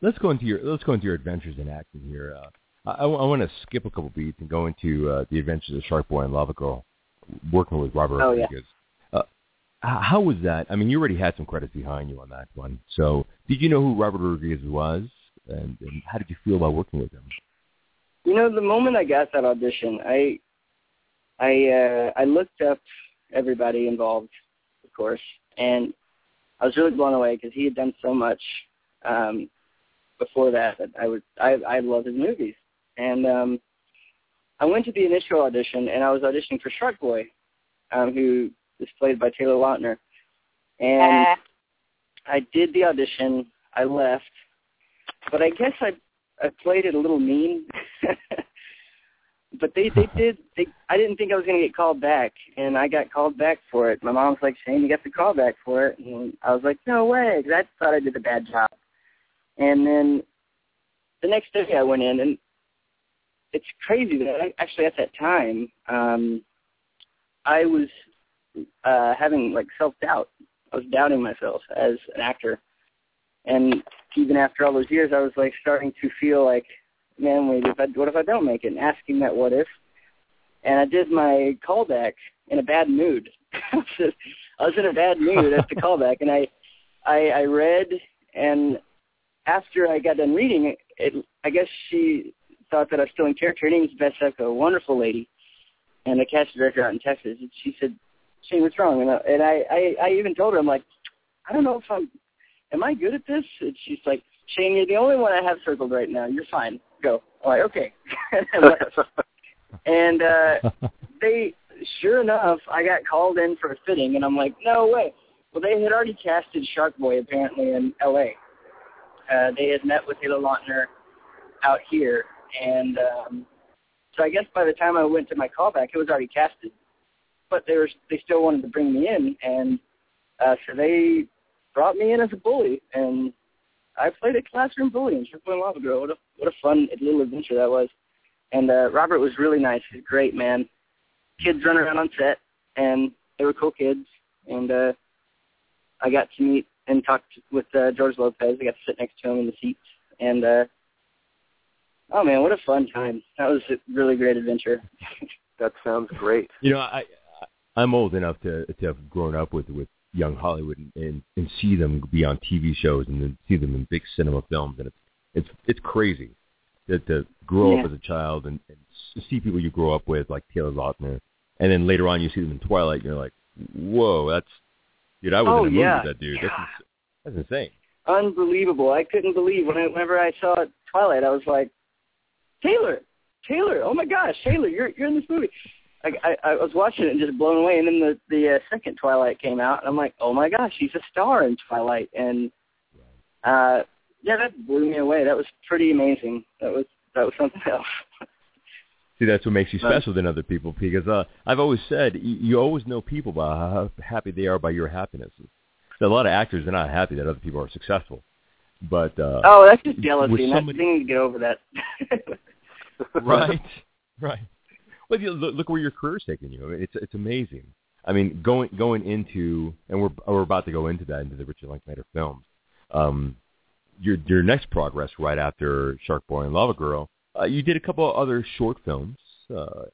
Let's go into your adventures in acting here. I want to skip a couple beats and go into the adventures of Shark Boy and Lava Girl, working with Robert Rodriguez. Yeah. How was that? You already had some credits behind you on that one. So, did you know who Robert Rodriguez was, and how did you feel about working with him? The moment I got that audition, I looked up everybody involved, of course, and I was really blown away because he had done so much. Before that, I loved his movies, and I went to the initial audition, and I was auditioning for Shark Boy, who is played by Taylor Lautner, and I did the audition. I left, but I guess I played it a little mean, but I didn't think I was going to get called back, and I got called back for it. My mom was like, "Shane, you got the call back for it," and I was like, "No way," because I thought I did a bad job. And then the next day I went in, and it's crazy that actually at that time I was having self-doubt. I was doubting myself as an actor. And even after all those years, I was starting to feel like, man, what if I don't make it? And asking that what if. And I did my callback in a bad mood. I was in a bad mood at the callback, and I read, and after I got done reading it, I guess she thought that I was still in character. Her name is Beth Epco, a wonderful lady, and the casting director out in Texas. And she said, "Shane, what's wrong?" And I even told her, I'm like, "I don't know if am I good at this?" And she's like, "Shane, you're the only one I have circled right now. You're fine. Go." I'm like, "Okay." And sure enough, I got called in for a fitting, and I'm like, no way. Well, they had already casted Shark Boy, apparently, in L.A. They had met with Taylor Lautner out here, and so I guess by the time I went to my callback, it was already casted. But they still wanted to bring me in, and so they brought me in as a bully, and I played a classroom bully in Shark Boy and Lava Girl. What a fun little adventure that was. And Robert was really nice. He's great, man. Kids run around on set, and they were cool kids. And I got to meet and talk with George Lopez. I got to sit next to him in the seats. And, oh, man, what a fun time. That was a really great adventure. That sounds great. You know, I'm old enough to have grown up with young Hollywood and see them be on TV shows and then see them in big cinema films. And it's crazy to grow up as a child and see people you grow up with, like Taylor Lautner. And then later on you see them in Twilight, and you're like, whoa, that's... Dude, I was in a movie with that dude. Yeah. That's insane. Unbelievable. I couldn't believe. Whenever I saw Twilight, I was like, Taylor, oh my gosh, Taylor, you're in this movie. I was watching it and just blown away, and then the second Twilight came out, and I'm like, oh my gosh, he's a star in Twilight. And, that blew me away. That was pretty amazing. That was something else. See, that's what makes you special than other people, because I've always said you always know people by how happy they are by your happiness. So a lot of actors are not happy that other people are successful. But that's just jealousy. That's the thing to get over that. Right. Well, look where your career's taking you. It's amazing. I mean, going into, and we're about to go into the Richard Linklater films. Your next progress right after Shark Boy and Lava Girl. You did a couple of other short films,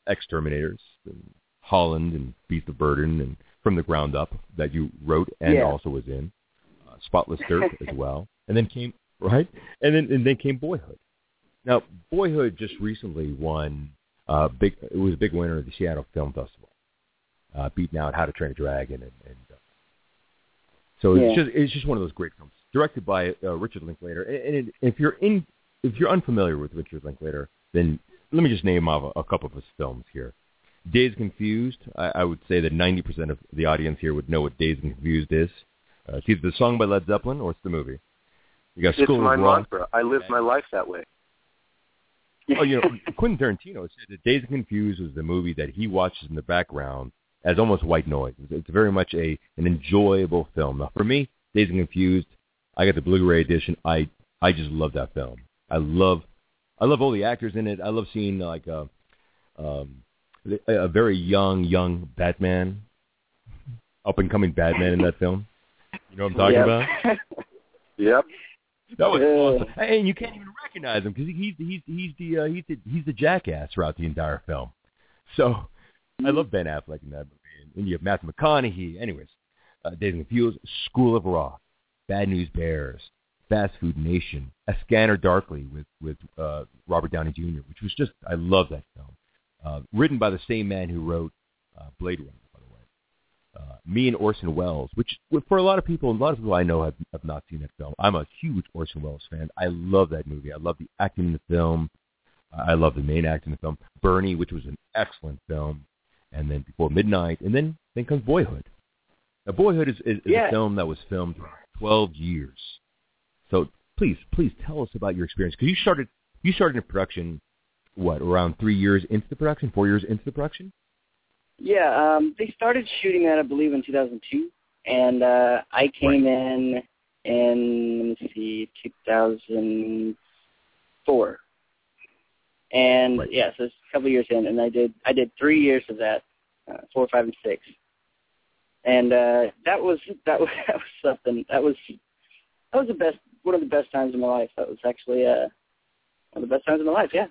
Exterminators, and Holland, and Beat the Burden, and From the Ground Up, that you wrote and also was in, Spotless Dirt as well, and then came came Boyhood. Now, Boyhood just recently won it was a big winner of the Seattle Film Festival, beating out How to Train a Dragon, and so it's just one of those great films, directed by Richard Linklater, and If you're unfamiliar with Richard Linklater, then let me just name off a couple of his films here. Dazed and Confused, I would say that 90% of the audience here would know what Dazed and Confused is. It's either the song by Led Zeppelin or it's the movie. You got School of Rock. I lived my life that way. Oh, you know, Quentin Tarantino said that Dazed and Confused was the movie that he watches in the background as almost white noise. It's very much an enjoyable film. Now, for me, Dazed and Confused, I got the Blu-ray edition. I just love that film. I love all the actors in it. I love seeing like a very young Batman, up and coming Batman in that film. You know what I'm talking about? Yep. That was awesome. And you can't even recognize him because he's the jackass throughout the entire film. So I love Ben Affleck in that movie, and you have Matthew McConaughey. Anyways, Dazed and Confused, School of Rock, Bad News Bears, Fast Food Nation, A Scanner Darkly with Robert Downey Jr., which was just, I love that film. Written by the same man who wrote Blade Runner, by the way. Me and Orson Welles, which for a lot of people I know have not seen that film. I'm a huge Orson Welles fan. I love that movie. I love the acting in the film. I love the main act in the film. Bernie, which was an excellent film. And then Before Midnight. And then comes Boyhood. Now, Boyhood is a film that was filmed for 12 years. So please tell us about your experience, because you started in production, around 3 years into the production, 4 years into the production? Yeah, they started shooting that, I believe, in 2002, and I came in, let me see, 2004. And, so it's a couple of years in, and I did 3 years of that, 4, 5, and 6. And that was something. That was one of the best times in my life. That was actually one of the best times in my life, yeah.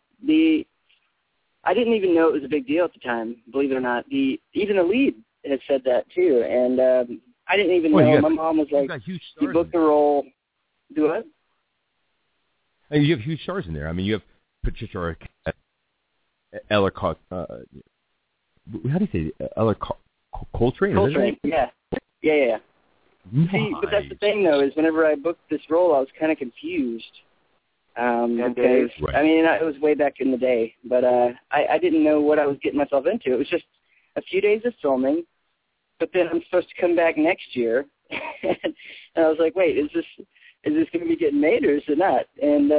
I didn't even know it was a big deal at the time, believe it or not. Even the lead had said that, too. And I didn't even know. My mom was like, you booked the role. Do what? And you have huge stars in there. I mean, you have Patricia Arquette, Ellar how do you say it? Ellar Coltrane? Coltrane, Yeah. Nice. See, but that's the thing, though, is whenever I booked this role, I was kind of confused. Because, it was way back in the day, but I didn't know what I was getting myself into. It was just a few days of filming, but then I'm supposed to come back next year. And I was like, wait, is this going to be getting made or is it not? And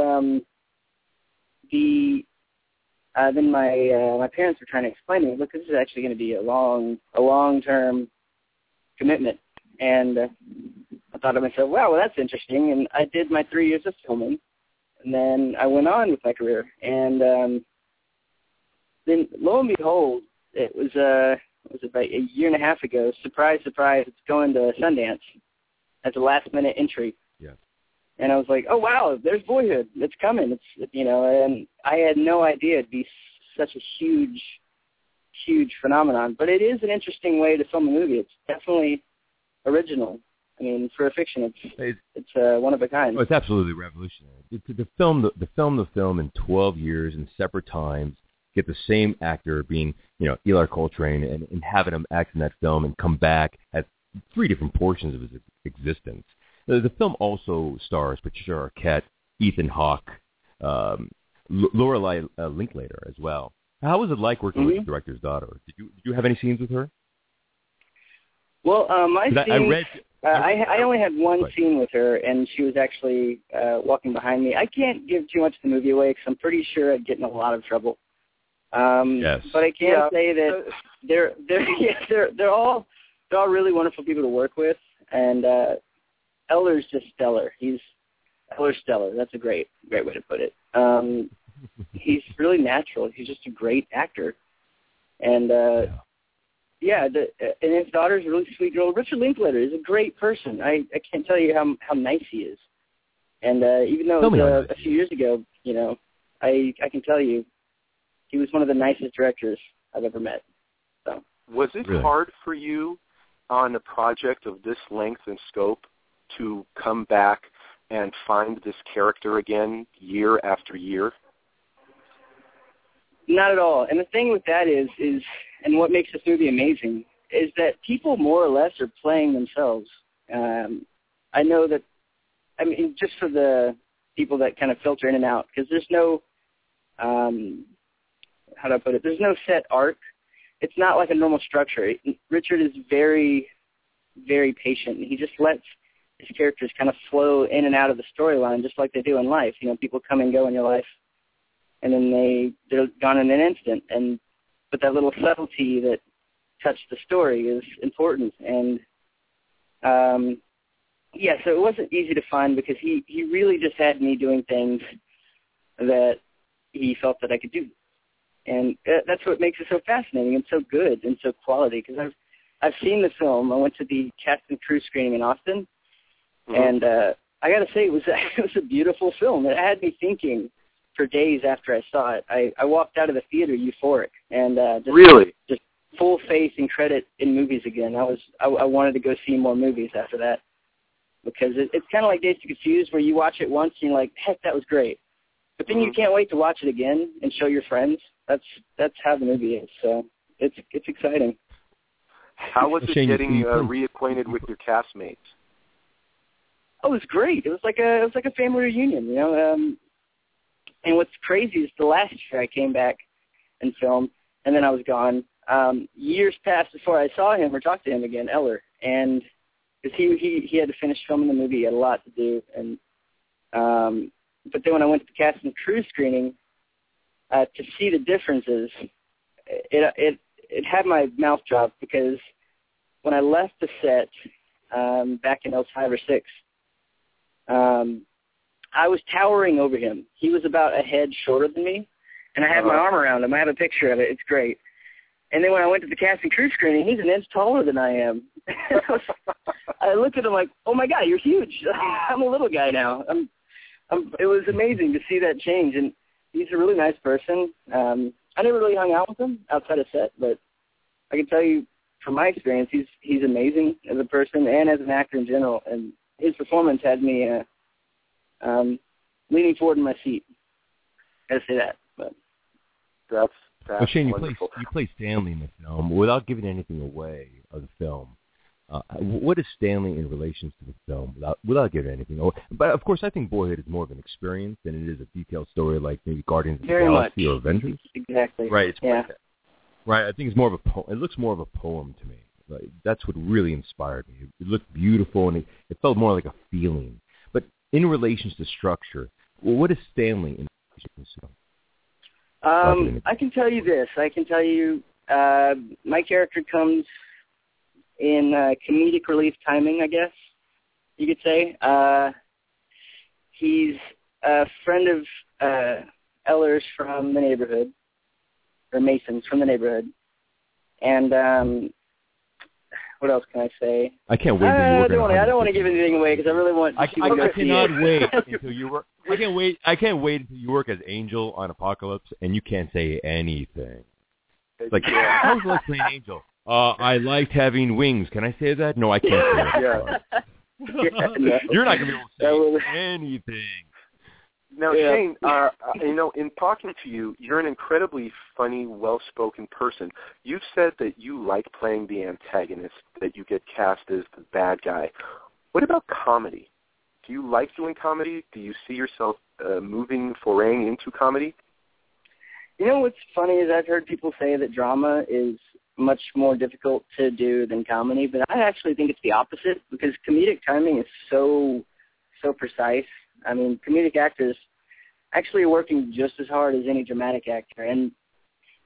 then my parents were trying to explain to me, look, this is actually going to be a long-term commitment. And I thought to myself, wow, well, that's interesting. And I did my 3 years of filming, and then I went on with my career. And then, lo and behold, it was about a year and a half ago. Surprise, surprise! It's going to Sundance as a last-minute entry. Yeah. And I was like, oh wow, there's Boyhood. It's coming. It's and I had no idea it'd be such a huge phenomenon. But it is an interesting way to film a movie. It's definitely original. I mean, for a fiction, it's one of a kind. Oh, it's absolutely revolutionary. To film the film in 12 years in separate times. Get the same actor being, Ellar Coltrane, and having him act in that film and come back at three different portions of his existence. The film also stars Patricia Arquette, Ethan Hawke, Lorelai Linklater as well. How was it like working with the director's daughter? Did you have any scenes with her? Well, I only had one scene with her, and she was actually walking behind me. I can't give too much of the movie away because I'm pretty sure I'd get in a lot of trouble. Yes. But I can say that they're all really wonderful people to work with, and Ellar's just stellar. He's Ellar's stellar. That's a great way to put it. He's really natural. He's just a great actor, and and his daughter's a really sweet girl. Richard Linklater is a great person. I can't tell you how nice he is, and even though it was a few years ago, I can tell you. He was one of the nicest directors I've ever met. So. Was it hard for you on a project of this length and scope to come back and find this character again year after year? Not at all. And the thing with that is, and what makes this movie amazing, is that people more or less are playing themselves. I know that, just for the people that kind of filter in and out, because there's no... how do I put it? There's no set arc. It's not like a normal structure. Richard is very, very patient. He just lets his characters kind of flow in and out of the storyline, just like they do in life. People come and go in your life, and then they're gone in an instant. But that little subtlety that touched the story is important. And so it wasn't easy to find because he really just had me doing things that he felt that I could do. And that's what makes it so fascinating and so good and so quality. Because I've seen the film. I went to the cast and crew screening in Austin, and I got to say it was a beautiful film. It had me thinking for days after I saw it. I walked out of the theater euphoric and just full faith and credit in movies again. I wanted to go see more movies after that because it's kind of like Dazed and Confused, where you watch it once and you're like, heck, that was great, but then you can't wait to watch it again and show your friends. That's how the movie is. So it's exciting. How was it getting reacquainted with your castmates? Oh, it was great. It was like a family reunion, and what's crazy is the last year I came back and filmed, and then I was gone. Years passed before I saw him or talked to him again, Ellar, and because he had to finish filming the movie, he had a lot to do, and but then when I went to the cast and crew screening. To see the differences, it had my mouth dropped because when I left the set back in 2005 or 2006, I was towering over him. He was about a head shorter than me, and I had my arm around him. I have a picture of it. It's great. And then when I went to the cast and crew screening, he's an inch taller than I am. I looked at him like, oh, my God, you're huge. I'm a little guy now. It was amazing to see that change, and he's a really nice person. I never really hung out with him outside of set, but I can tell you from my experience, he's amazing as a person and as an actor in general. And his performance had me leaning forward in my seat. I gotta say that, but that's well, Shane, wonderful. You play Stanley in the film without giving anything away of the film. What is Stanley in relation to the film without giving anything away? But, of course, I think Boyhood is more of an experience than it is a detailed story like maybe Guardians of the Galaxy or Avengers. Exactly. Right. It's Right. I think it's more of a poem. It looks more of a poem to me. Like, that's what really inspired me. It looked beautiful, and it felt more like a feeling. But in relation to structure, well, what is Stanley in relation to? I can tell you this. I can tell you my character comes in comedic relief timing, I guess you could say. He's a friend of Ellar's from the neighborhood, or Mason's from the neighborhood. And what else can I say? I can't wait. I don't want to give anything away because I really want. I can't wait until you work as Angel on Apocalypse and you can't say anything. It's like, how was like playing Angel? I liked having wings. Can I say that? No, I can't say that. Yeah. No. You're not going to be able to say anything. Now, Shane, in talking to you, you're an incredibly funny, well-spoken person. You've said that you like playing the antagonist, that you get cast as the bad guy. What about comedy? Do you like doing comedy? Do you see yourself foraying into comedy? You know what's funny is I've heard people say that drama is much more difficult to do than comedy, but I actually think it's the opposite because comedic timing is so precise. I mean, comedic actors actually are working just as hard as any dramatic actor. And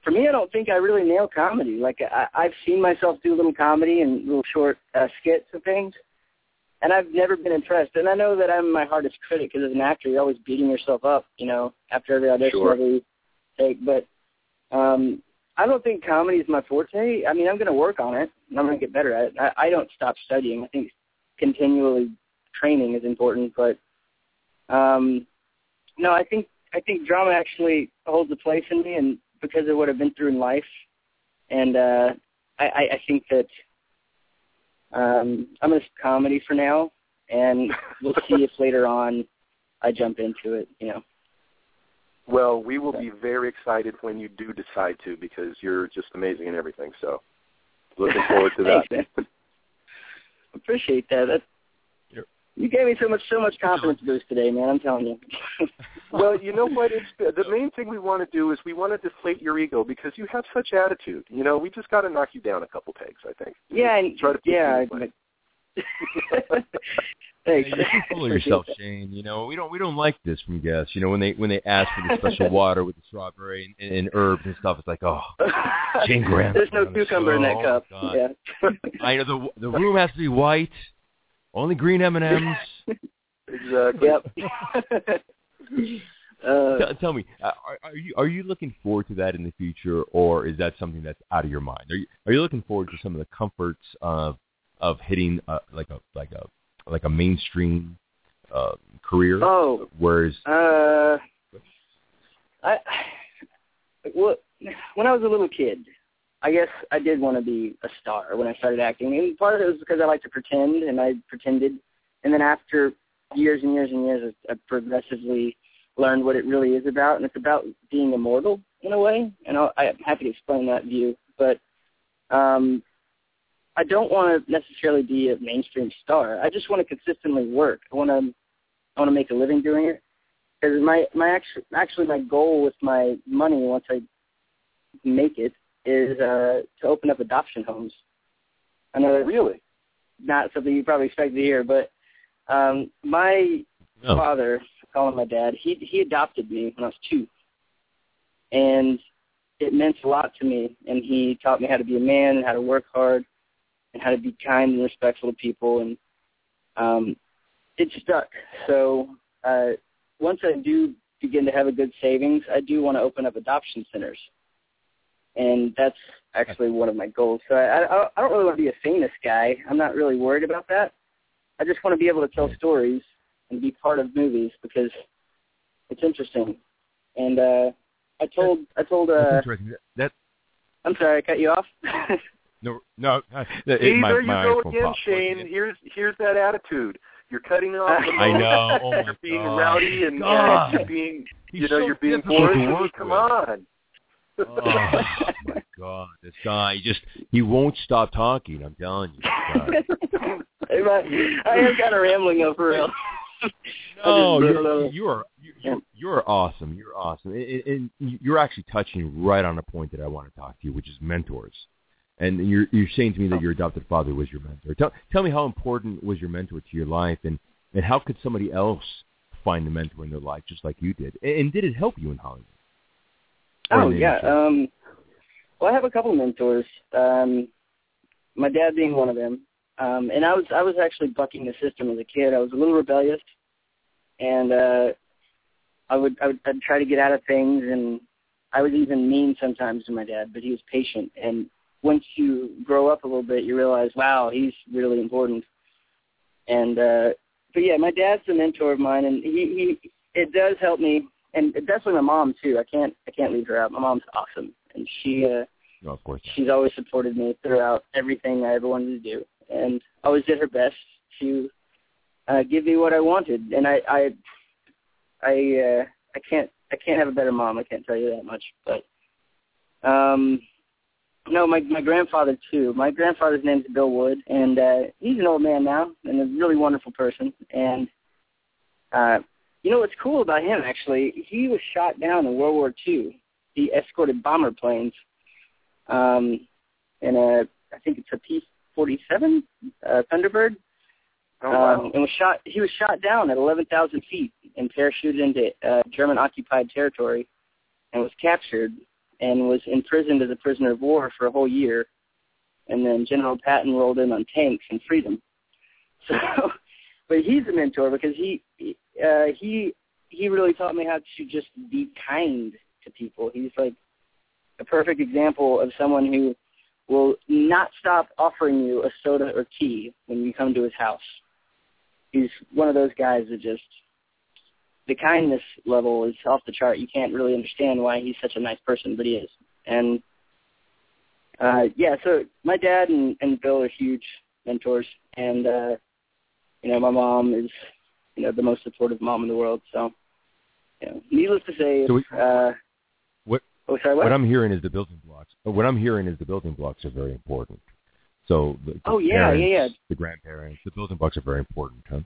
for me, I don't think I really nail comedy. Like, I've seen myself do little comedy and little short skits and things, and I've never been impressed. And I know that I'm my hardest critic because as an actor, you're always beating yourself up, after every audition, every take. But I don't think comedy is my forte. I mean, I'm going to work on it, and I'm going to get better at it. I don't stop studying. I think continually training is important, but no, I think drama actually holds a place in me, and because of what I've been through in life, and I think that I'm going to comedy for now, and we'll see if later on I jump into it, Well, we will be very excited when you do decide to, because you're just amazing in everything. So, looking forward to that. Thanks, man. Appreciate that. You gave me so much confidence boost today, man. I'm telling you. Well, you know what? The main thing we want to do is we want to deflate your ego because you have such attitude. We just got to knock you down a couple pegs, I think. Yeah, Thanks. You're too full of yourself, Shane. We don't like this from guests. When they ask for the special water with the strawberry and herbs and stuff, it's like, oh, Shane Graham. There's no cucumber in that cup. God. Yeah. I know the room has to be white. Only green M&Ms. Exactly. Yep. Tell me, are you looking forward to that in the future, or is that something that's out of your mind? Are you looking forward to some of the comforts of hitting like a mainstream career? Oh, whereas when I was a little kid, I guess I did want to be a star when I started acting. And part of it was because I liked to pretend, and I pretended. And then after years and years and years, I progressively learned what it really is about, and it's about being immortal in a way. And I'm happy to explain that view. But I don't want to necessarily be a mainstream star. I just want to consistently work. I want to make a living doing it. Because my my goal with my money once I make it is to open up adoption homes. I know that's really not something you probably expect to hear, but my father, I call him my dad, he adopted me when I was 2. And it meant a lot to me, and he taught me how to be a man and how to work hard and how to be kind and respectful to people, and it stuck. So once I do begin to have a good savings, I do want to open up adoption centers. And that's actually one of my goals. So I don't really want to be a famous guy. I'm not really worried about that. I just want to be able to tell stories and be part of movies because it's interesting. And I'm sorry, I cut you off. No. Shane. Here's that attitude. You're cutting off. I know. Oh my you're being God. Rowdy and you're being boring. Come on. Oh my God, this guy he won't stop talking, I'm telling you. I am kind of rambling though, for real. No, you are You're awesome. You're awesome. And you're actually touching right on a point that I want to talk to you, which is mentors. And you're saying to me that your adopted father was your mentor. Tell me, how important was your mentor to your life, and how could somebody else find a mentor in their life just like you did? And did it help you in Hollywood? Oh, yeah. Well, I have a couple mentors, my dad being one of them. And I was actually bucking the system as a kid. I was a little rebellious, and I'd try to get out of things, and I was even mean sometimes to my dad, but he was patient. And once you grow up a little bit, you realize, wow, he's really important. And but yeah, my dad's a mentor of mine, and he it does help me, and definitely my mom too. I can't leave her out. My mom's awesome, and she oh, of course, she's always supported me throughout everything I ever wanted to do, and always did her best to give me what I wanted. And I can't have a better mom. I can't tell you that much. But no, my grandfather too. My grandfather's name is Bill Wood, and he's an old man now, and a really wonderful person. And you know what's cool about him? Actually, he was shot down in World War II. He escorted bomber planes, in a, I think it's a P-47 Thunderbird. Oh, wow. And he was shot down at 11,000 feet and parachuted into German-occupied territory, and was captured and was imprisoned as a prisoner of war for a whole year. And then General Patton rolled in on tanks and freedom. So, but he's a mentor because he really taught me how to just be kind to people. He's like a perfect example of someone who will not stop offering you a soda or tea when you come to his house. He's one of those guys that just, the kindness level is off the chart. You can't really understand why he's such a nice person, but he is. And, yeah, so my dad and Bill are huge mentors. And, you know, my mom is, you know, the most supportive mom in the world. So, you know, needless to say, so what I'm hearing is the building blocks. What I'm hearing is the building blocks are very important. So the parents, the grandparents, the building blocks are very important, huh?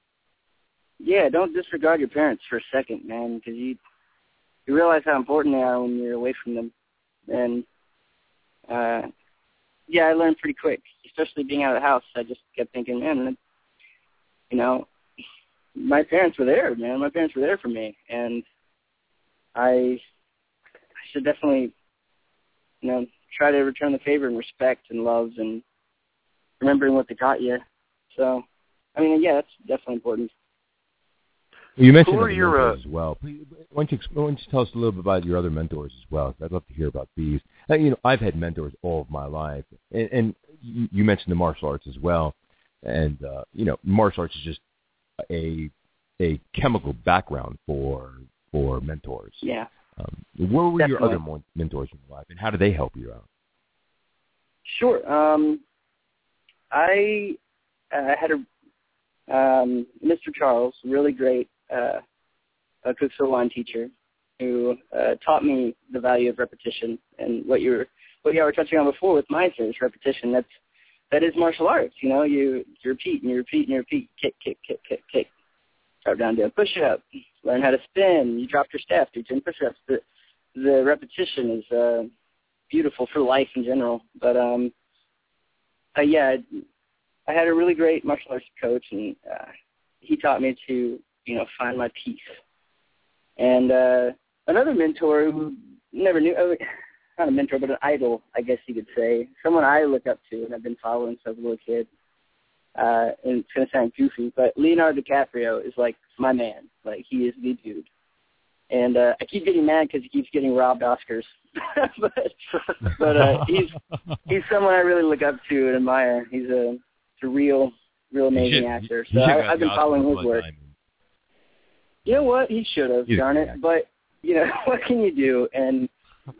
Yeah, don't disregard your parents for a second, man, because you realize how important they are when you're away from them. And, yeah, I learned pretty quick, especially being out of the house. I just kept thinking, man, you know, my parents were there, man. My parents were there for me, and I should definitely, you know, try to return the favor and respect and love and remembering what they got you. So, I mean, yeah, that's definitely important. You mentioned other mentors as well. Why don't you tell us a little bit about your other mentors as well? I'd love to hear about these. You know, I've had mentors all of my life, and you mentioned the martial arts as well. And you know, martial arts is just a chemical background for mentors. Yeah. Where were Definitely. Your other mentors in your life, and how did they help you out? Sure. I had a Mr. Charles, really great a Kuk Sool Won teacher, who taught me the value of repetition, and what you were touching on before with Meisner is repetition. That is martial arts. You know, you repeat and you repeat and you repeat. Kick. Drop down, do a push-up, learn how to spin, you drop your staff, do 10 push-ups. The repetition is beautiful for life in general. But, yeah, I had a really great martial arts coach, and he taught me to, you know, find my peace. And another mentor who never knew, not a mentor, but an idol, I guess you could say, someone I look up to and I've been following since I was a little kid. And it's going to sound goofy, but Leonardo DiCaprio is, like, my man. Like, he is the dude. And I keep getting mad because he keeps getting robbed Oscars. but he's someone I really look up to and admire. He's a real amazing actor. So I've been following his work. You know what? He should have, darn it. But, you know, what can you do? And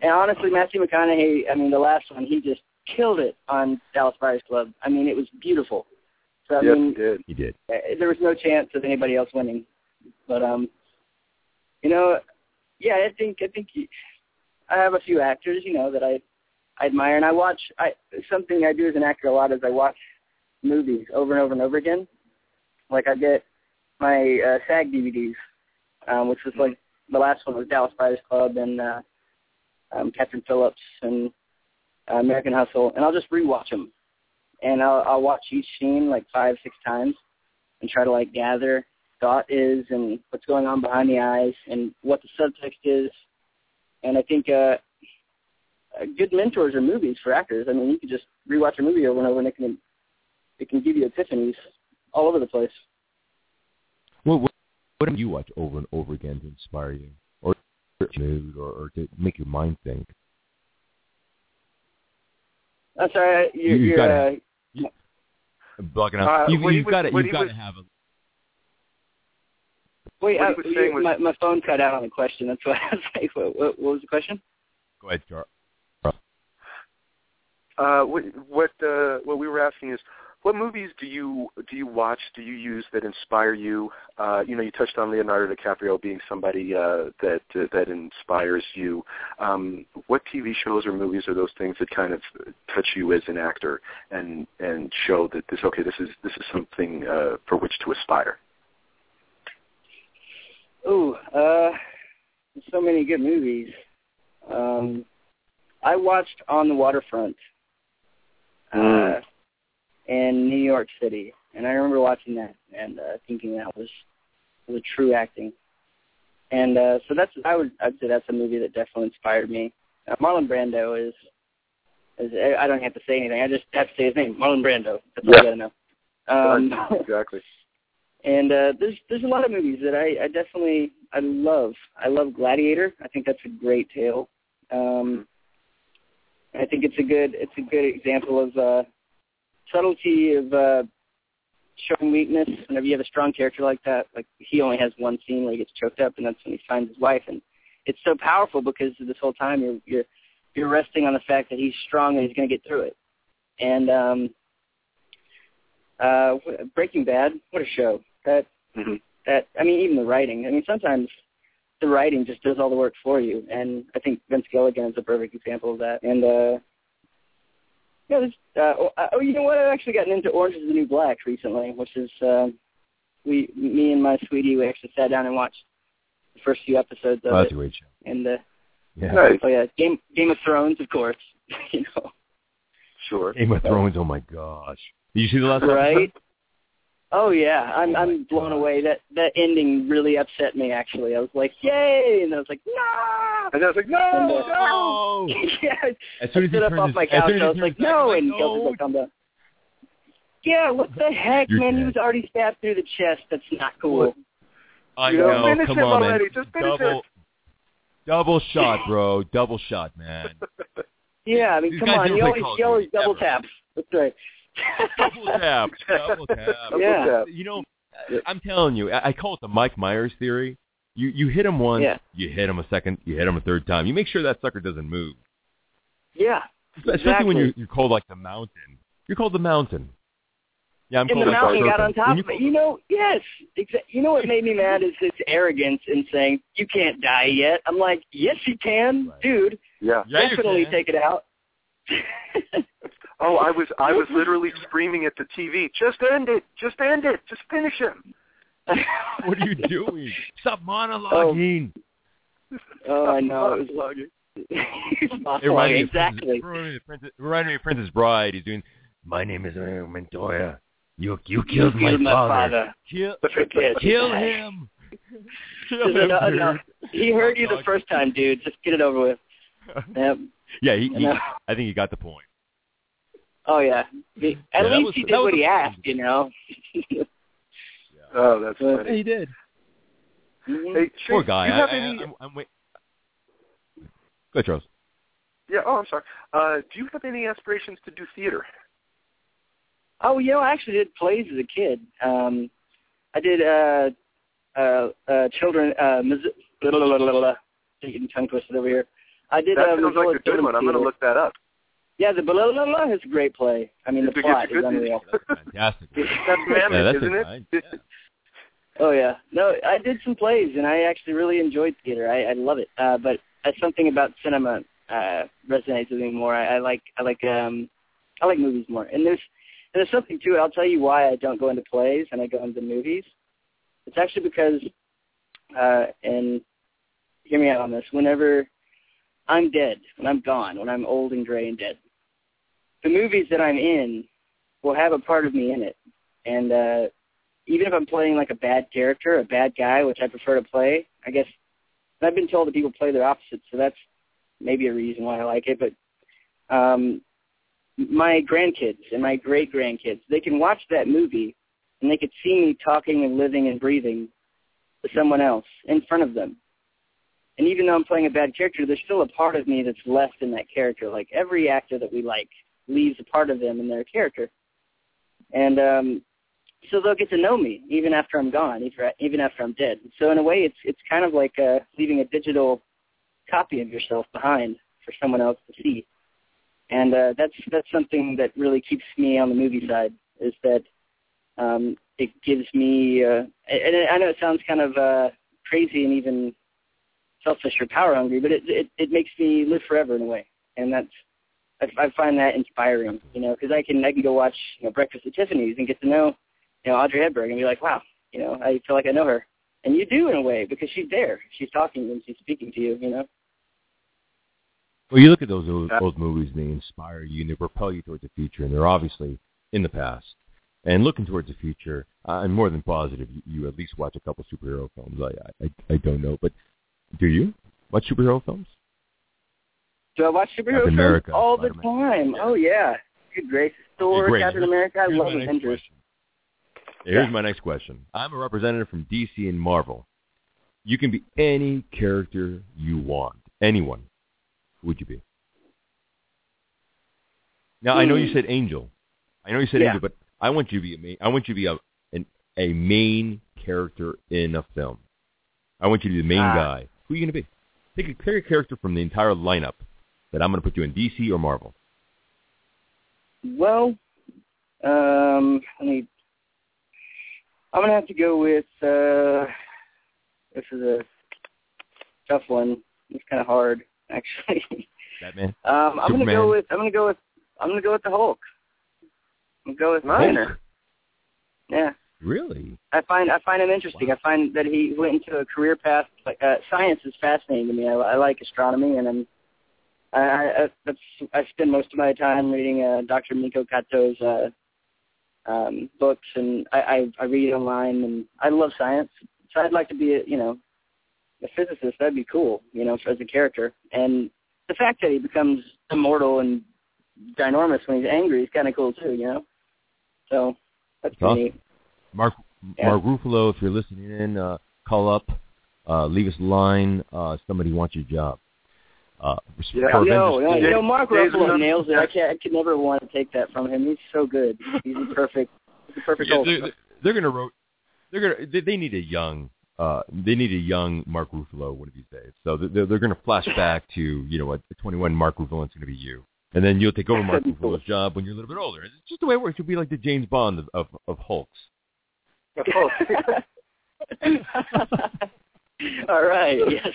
honestly, Matthew McConaughey, I mean, the last one, he just killed it on Dallas Buyers Club. I mean, it was beautiful. So, I mean, he did. There was no chance of anybody else winning, but you know, yeah, I think I have a few actors, you know, that I admire, and I watch. Something I do as an actor a lot is I watch movies over and over and over again. Like I get my SAG DVDs, which was like the last one was Dallas Buyers Club and Catherine Phillips and American Hustle, and I'll just rewatch them, and I'll watch each scene like 5-6 times and try to like gather thought is and what's going on behind the eyes and what the subtext is. And I think good mentors are movies for actors. I mean, you can just rewatch a movie over and over, and it can give you epiphanies all over the place. Well, what do you watch over and over again to inspire you, or mood, or to make your mind think? I'm sorry, you're blocking out. You've got to have a. Wait, my phone cut out on the question. That's why I was like, what was the question? Go ahead, Charles. What we were asking is, what movies do you watch? Do you use that inspire you? You touched on Leonardo DiCaprio being somebody that inspires you. What TV shows or movies are those things that kind of touch you as an actor and show that this is something for which to aspire? Ooh, so many good movies. I watched On the Waterfront in New York City, and I remember watching that and thinking that was true acting. And so I'd say that's a movie that definitely inspired me. Marlon Brando is I don't have to say anything. I just have to say his name, Marlon Brando. That's all I gotta know. Exactly. And there's a lot of movies that I love. I love Gladiator. I think that's a great tale. I think it's a good example of subtlety of showing weakness. Whenever you have a strong character like that, like he only has one scene where he gets choked up, and that's when he finds his wife. And it's so powerful because this whole time you're resting on the fact that he's strong and he's going to get through it. And Breaking Bad, what a show! Even the writing. I mean, sometimes the writing just does all the work for you, and I think Vince Gilligan is a perfect example of that. And I've actually gotten into Orange Is the New Black recently, which is me and my sweetie, we actually sat down and watched the first few episodes of it. That's a great show. And Game of Thrones, of course. Sure. Game of Thrones. Oh my gosh. Did you see the last right? Episode? Oh yeah, I'm blown away. That ending really upset me. Actually, I was like, yay, and I was like, no, and I was like, no. Yeah, as soon as I stood up off my couch, I was like, no, and Gilbert's like, I'm done. Yeah, what the heck, man? He was already stabbed through the chest. That's not cool. I know. Finish him already. Just finish it. Double shot, bro. Double shot, man. Yeah, I mean, come on. You always double taps. That's right. Double tap. Yeah. I'm telling you, I call it the Mike Myers theory. You hit him once, you hit him a second, you hit him a third time. You make sure that sucker doesn't move. Yeah, especially when you're called like the mountain. You're called the mountain. Yeah, I'm called the mountain. Got on top of it. Yes. You know what made me mad is this arrogance in saying you can't die yet. I'm like, yes, you can, right. Dude. Yeah, definitely take it out. Oh, I was literally screaming at the TV. Just end it! Just end it! Just finish him! What are you doing? Stop monologuing! Oh, I know. Exactly. It reminded me of Princess Bride. He's doing. My name is Montoya. You killed my father. Kill him! Kill him! No. He heard you the first time, dude. Just get it over with. Yep. Yeah, I think he got the point. Oh, yeah. At least he did what he asked, Yeah. Oh, that's funny. Yeah, he did. Hey, poor guy. Go ahead, Charles. Yeah, I'm sorry. Do you have any aspirations to do theater? Oh, I actually did plays as a kid. I did children... Getting tongue twisted over here. I did... That sounds like a good one. I'm going to look that up. Yeah, the Blah Blah Blah is a great play. I mean, the plot is unreal. That's fantastic. That's mammoth, isn't it? Yeah. Oh, yeah. No, I did some plays, and I actually really enjoyed theater. I love it. But something about cinema resonates with me more. I like movies more. And there's something to it. I'll tell you why I don't go into plays and I go into movies. It's actually because in hear me out on this. Whenever I'm dead, when I'm gone, when I'm old and gray and dead, the movies that I'm in will have a part of me in it. And even if I'm playing like a bad character, a bad guy, which I prefer to play, I guess I've been told that people play their opposites, so that's maybe a reason why I like it. But my grandkids and my great-grandkids, they can watch that movie and they could see me talking and living and breathing with someone else in front of them. And even though I'm playing a bad character, there's still a part of me that's left in that character. Like every actor that we like leaves a part of them in their character. And so they'll get to know me even after I'm gone, even after I'm dead. So in a way, it's kind of like leaving a digital copy of yourself behind for someone else to see. And that's something that really keeps me on the movie side, is that it gives me and I know it sounds kind of crazy and even selfish or power hungry, but it makes me live forever in a way, and that's I find that inspiring, you know, because I can go watch, you know, Breakfast at Tiffany's and get to know, you know, Audrey Hepburn and be like, wow, you know, I feel like I know her, and you do in a way because she's there, she's talking and she's speaking to you, you know. Well, you look at those old movies and they inspire you and they propel you towards the future, and they're obviously in the past. And looking towards the future, I'm more than positive you at least watch a couple superhero films. I don't know, but do you watch superhero films? Do I watch superhero films all the time? Oh, yeah. Good gracious. Thor, Captain America, I love Avengers. Here's my next question. I'm a representative from DC and Marvel. You can be any character you want. Anyone. Who would you be? Now, I know you said Angel. But I want you to be a main character in a film. I want you to be the main guy. Who are you going to be? Pick a character from the entire lineup that I'm going to put you in, DC or Marvel. Well, I'm going to have to go with, this is a tough one. It's kind of hard, actually. Batman? I'm going to go with the Hulk. I'll go with Meisner. Yeah. Really? I find him interesting. Wow. I find that he went into a career path. Like science is fascinating to me. I like astronomy, and I spend most of my time reading Dr. Miko Kato's books, and I read online, and I love science. So I'd like to be a physicist. That'd be cool, as a character. And the fact that he becomes immortal and ginormous when he's angry is kind of cool too, So that's pretty awesome. Neat. Mark Ruffalo, if you're listening in, call up, leave us a line. Somebody wants your job. Mark Ruffalo nails it. I could never want to take that from him. He's so good. He's perfect. He's perfect. Yeah, they're gonna rotate. They need a young Mark Ruffalo one of these days. So they're gonna flash back to a 21 Mark Ruffalo. It's gonna be you. And then you'll take over Mark Ruffalo's job when you're a little bit older. It's just the way it works. You'll be like the James Bond of Hulks. Of Hulks. All right. Yes.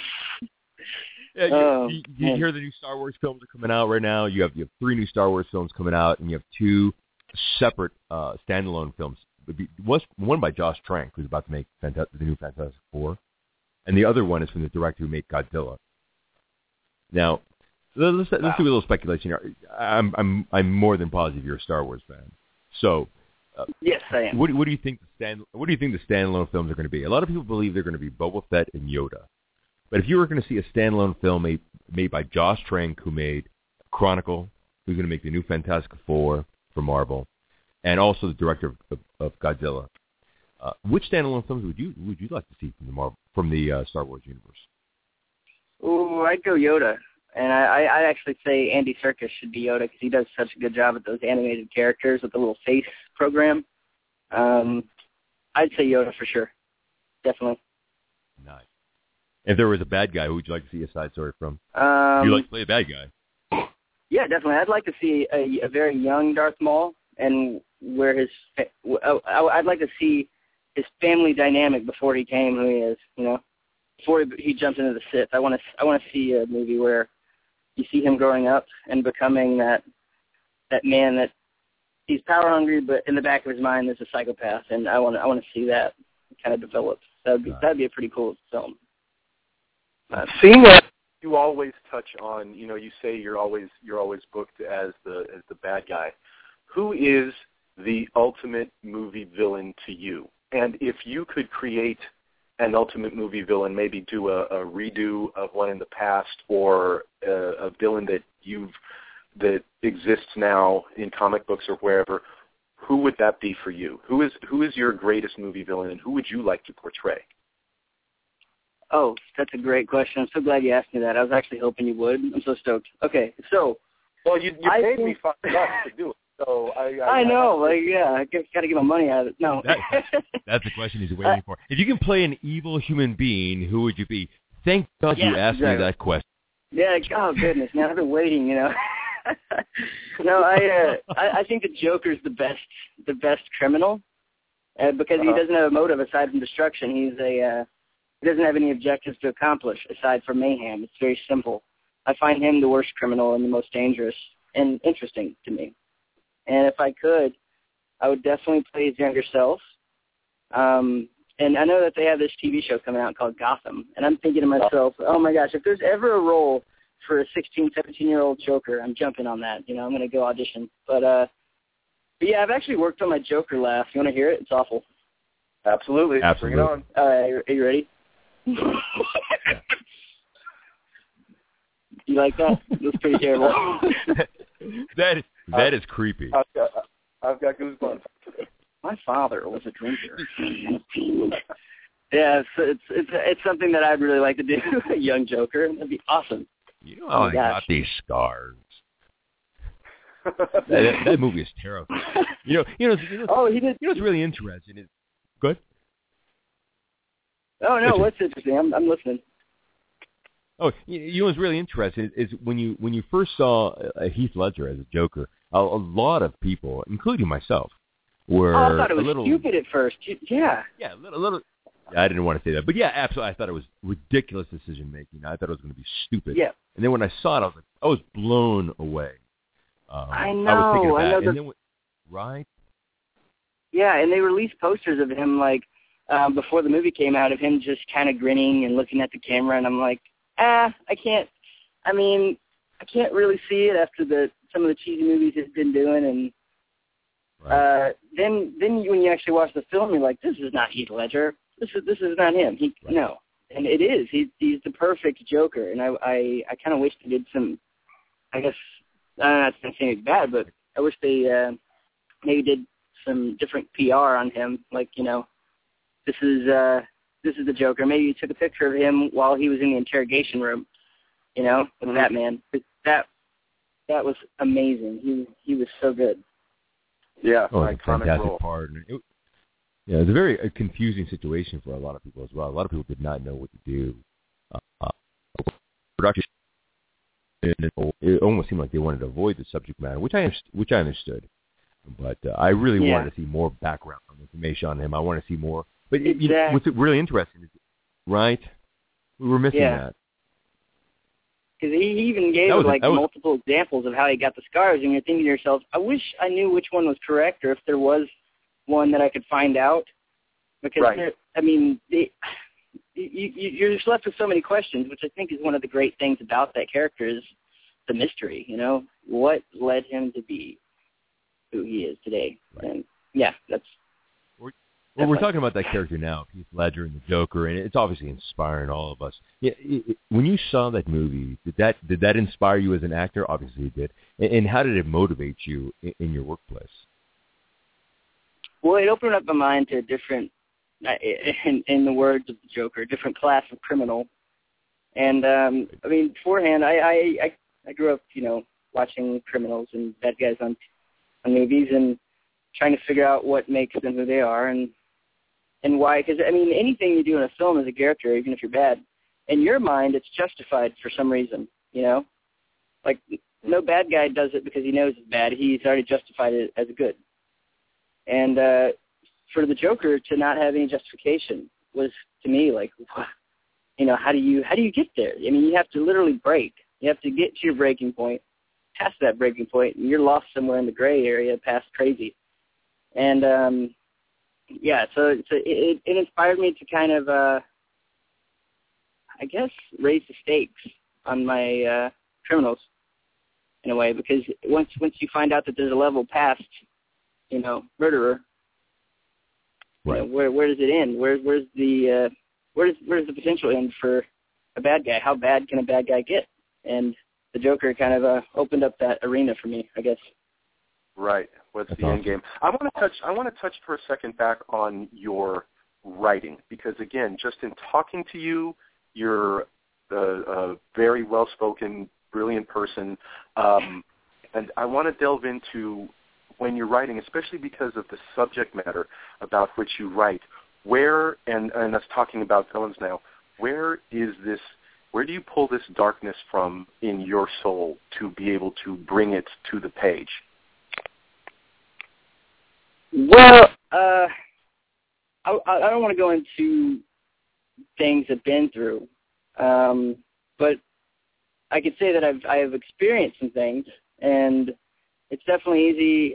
Yeah, you hear the new Star Wars films are coming out right now. You have 3 new Star Wars films coming out, and you have 2 separate standalone films. One by Josh Trank, who's about to make the new Fantastic Four, and the other one is from the director who made Godzilla. Now. Let's do a little speculation here. I'm more than positive you're a Star Wars fan. So yes, I am. What do you think the standalone films are going to be? A lot of people believe they're going to be Boba Fett and Yoda, but if you were going to see a standalone film made by Josh Trank, who made Chronicle, who's going to make the new Fantastic Four for Marvel, and also the director of Godzilla, which standalone films would you like to see from the Star Wars universe? Oh, I'd go Yoda. And I actually say Andy Serkis should be Yoda because he does such a good job at those animated characters with the little face program. I'd say Yoda for sure. Definitely. Nice. If there was a bad guy, who would you like to see a side story from? You like to play a bad guy? Yeah, definitely. I'd like to see a very young Darth Maul, and I'd like to see his family dynamic before he came who he is, Before he jumped into the Sith. I want to see a movie where you see him growing up and becoming that man that he's power hungry, but in the back of his mind there's a psychopath, and I want to see that kind of develop. That'd be a pretty cool film. Seeing that you always touch on, you know, you say you're always booked as the bad guy. Who is the ultimate movie villain to you? And if you could create an ultimate movie villain, maybe do a redo of one in the past, or a villain that exists now in comic books or wherever, who would that be for you? Who is your greatest movie villain, and who would you like to portray? Oh, that's a great question. I'm so glad you asked me that. I was actually hoping you would. I'm so stoked. Okay, so... Well, you paid me $5 to do it, so I know. I got to get my money out of it. No. That's the question he's waiting for. If you can play an evil human being, who would you be? Thank God you asked me that question. Yeah, oh, goodness, man. I've been waiting, you know. No, I think the Joker's the best criminal because he doesn't have a motive aside from destruction. He doesn't have any objectives to accomplish aside from mayhem. It's very simple. I find him the worst criminal and the most dangerous and interesting to me. And if I could, I would definitely play his younger self. And I know that they have this TV show coming out called Gotham, and I'm thinking to myself, oh my gosh, if there's ever a role for a 16, 17-year-old Joker, I'm jumping on that. You know, I'm going to go audition. But yeah, I've actually worked on my Joker laugh. You want to hear it? It's awful. Absolutely. Bring it on. All right, are you ready? You like that? That's pretty terrible. That is creepy. I've got goosebumps. My father was a drinker. Yeah, it's something that I'd really like to do. A young Joker, that'd be awesome. You know, I got these scars. that movie is terrible. You know. Oh, he did. You know, it's really interesting. It's good. Oh no, what's interesting? I'm listening. Oh, you know what's really interesting is when you first saw Heath Ledger as a Joker, a lot of people, including myself, were a little... I thought it was stupid at first. Yeah. Yeah, a little. I didn't want to say that, but yeah, absolutely. I thought it was ridiculous decision making. I thought it was going to be stupid. Yeah. And then when I saw it, I was blown away. I know. I was thinking about it. And then right. Yeah, and they released posters of him like before the movie came out, of him just kind of grinning and looking at the camera, and I'm like, I can't really see it after some of the cheesy movies he's been doing, and right. Then when you actually watch the film, you're like, this is not Heath Ledger. This is not him. No, and it is. He's the perfect Joker, and I kind of wish they did some. I guess I'm not saying it's bad, but I wish they maybe did some different PR on him. Like, you know, this is the Joker. Maybe you took a picture of him while he was in the interrogation room. You know, with Batman. That was amazing. He was so good. Yeah, oh, it's a fantastic partner. Yeah, it's a very confusing situation for a lot of people as well. A lot of people did not know what to do. Production, it almost seemed like they wanted to avoid the subject matter, which I understood. But I really wanted to see more background information on him. I want to see more. But exactly. What's really interesting is, right? We were missing that. Because he even gave multiple examples of how he got the scars, and you're thinking to yourself, I wish I knew which one was correct, or if there was one that I could find out, because you're just left with so many questions, which I think is one of the great things about that character is the mystery. You know, what led him to be who he is today? Right. And we're talking about that character now, Heath Ledger and the Joker, and it's obviously inspiring all of us. Yeah, when you saw that movie, did that inspire you as an actor? Obviously it did. And how did it motivate you in your workplace? Well, it opened up my mind to a different, in the words of the Joker, different class of criminal. And, I mean, beforehand, I grew up, you know, watching criminals and bad guys on movies and trying to figure out what makes them who they are and why. Because, I mean, anything you do in a film as a character, even if you're bad, in your mind, it's justified for some reason, you know? Like, no bad guy does it because he knows it's bad. He's already justified it as good. And for the Joker to not have any justification was, to me, like, you know, how do you get there? I mean, you have to literally break. You have to get to your breaking point, past that breaking point, and you're lost somewhere in the gray area past crazy. And, so it inspired me to kind of I guess, raise the stakes on my criminals in a way, because once you find out that there's a level past, murderer, right? Where does it end? Where's the potential end for a bad guy? How bad can a bad guy get? And the Joker kind of opened up that arena for me, I guess. Right. What's the end game? I want to touch for a second back on your writing, because again, just in talking to you, you're a very well-spoken, brilliant person, and I want to delve into when you're writing, especially because of the subject matter about which you write. Where, and us talking about villains now, where is this? Where do you pull this darkness from in your soul to be able to bring it to the page? Well, I don't want to go into things I've been through, but I could say that I have experienced some things, and it's definitely easy,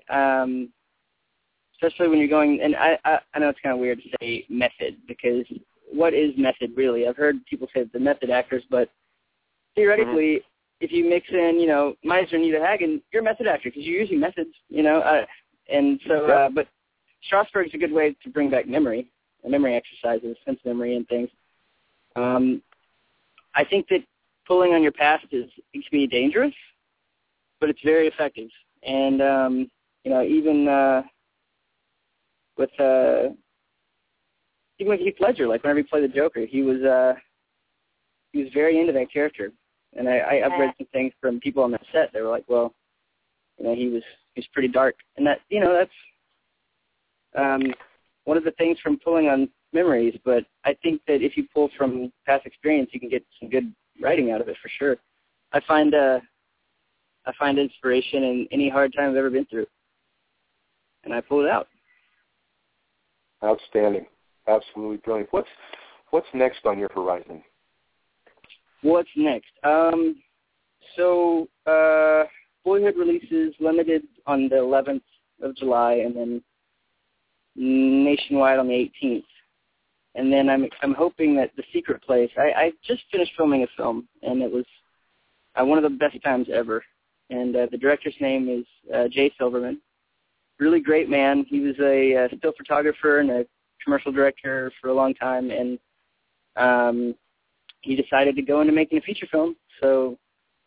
especially when you're going. And I know it's kind of weird to say method, because what is method really? I've heard people say the method actors, but theoretically, if you mix in, Meisner and Ethan Hawke, you're a method actor because you're using methods, and so, but Strasberg's a good way to bring back memory, memory exercises, sense memory and things. I think that pulling on your past it can be dangerous, but it's very effective. And, even with Heath Ledger, like whenever he played the Joker, he was very into that character. And I've read some things from people on that set. They were like, well, he's pretty dark. And that, that's one of the things from pulling on memories. But I think that if you pull from past experience, you can get some good writing out of it for sure. I find inspiration in any hard time I've ever been through, and I pull it out. Outstanding. Absolutely brilliant. What's next on your horizon? What's next? So Boyhood releases limited on the 11th of July, and then nationwide on the 18th. And then I'm hoping that The Secret Place. I just finished filming a film, and it was one of the best times ever. And the director's name is Jay Silverman. Really great man. He was a still photographer and a commercial director for a long time, and he decided to go into making a feature film. So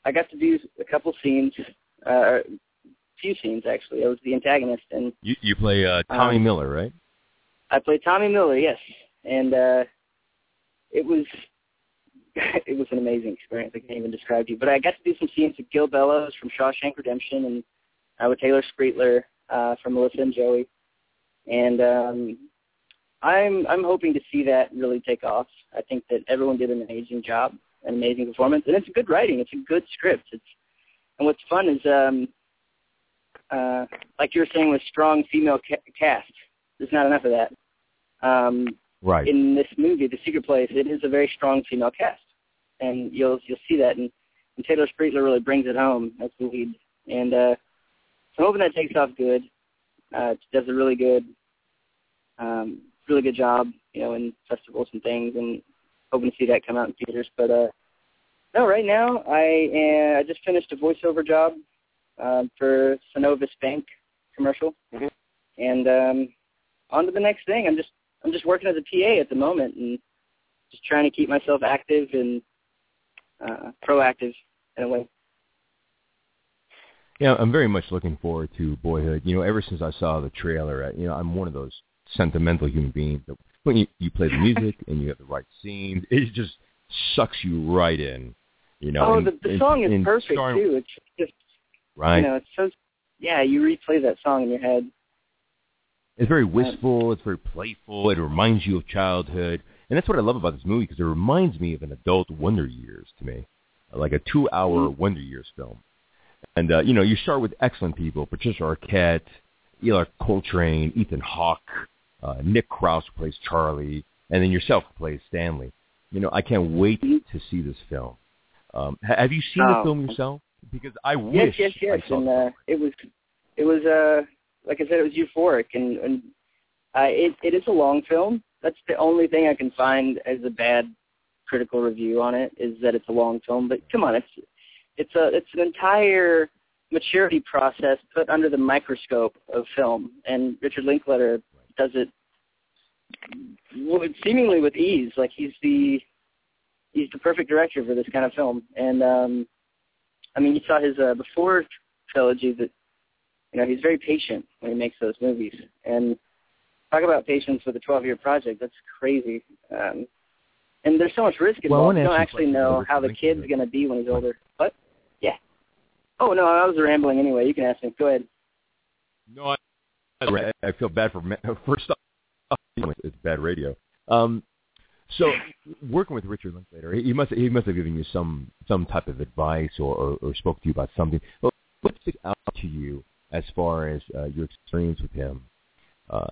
I got to do a couple scenes, few scenes actually. I was the antagonist, and you play Tommy Miller, right? I play Tommy Miller, yes. And it was an amazing experience. I can't even describe to you. But I got to do some scenes with Gil Bellows from Shawshank Redemption, and with Taylor Spreitler from Melissa and Joey. And I'm hoping to see that really take off. I think that everyone did an amazing job, an amazing performance, and it's a good writing. It's a good script. And what's fun is like you were saying with strong female cast. There's not enough of that. Right. In this movie, The Secret Place, it is a very strong female cast, and you'll see that. And Taylor Spreitler really brings it home as the lead. And so I'm hoping that takes off good. Does a really good job, in festivals and things, and hoping to see that come out in theaters. But no, right now I just finished a voiceover job for Synovus Bank commercial, and on to the next thing. I'm just working as a PA at the moment, and just trying to keep myself active and proactive in a way. Yeah, I'm very much looking forward to Boyhood. Ever since I saw the trailer, I'm one of those sentimental human beings that when you play the music and you have the right scenes, it just sucks you right in. Oh, and, the song is perfect too. It's just right. It's so you replay that song in your head. It's very wistful. It's very playful. It reminds you of childhood. And that's what I love about this movie, because it reminds me of an adult Wonder Years to me, like a 2-hour Wonder Years film. And, you start with excellent people, Patricia Arquette, Ellar Coltrane, Ethan Hawke, Nick Krause plays Charlie, and then yourself plays Stanley. I can't wait to see this film. Have you seen the film yourself? Because I wish yes. I saw and, it was like I said, it was euphoric, and it is a long film. That's the only thing I can find as a bad critical review on it is that it's a long film, but come on, it's an entire maturity process put under the microscope of film, and Richard Linklater does it seemingly with ease. Like he's the perfect director for this kind of film. And I mean, you saw his Before trilogy, that you know he's very patient when he makes those movies. And talk about patience with a 12-year project. That's crazy. And there's so much risk involved. You don't actually know how the kid's going to be when he's older. What? Yeah. Oh, no, I was rambling anyway. You can ask me. Go ahead. No, I feel bad for – first off, it's bad radio. So working with Richard Linklater, he must have given you some type of advice or spoke to you about something. Well, what sticks out to you as far as your experience with him?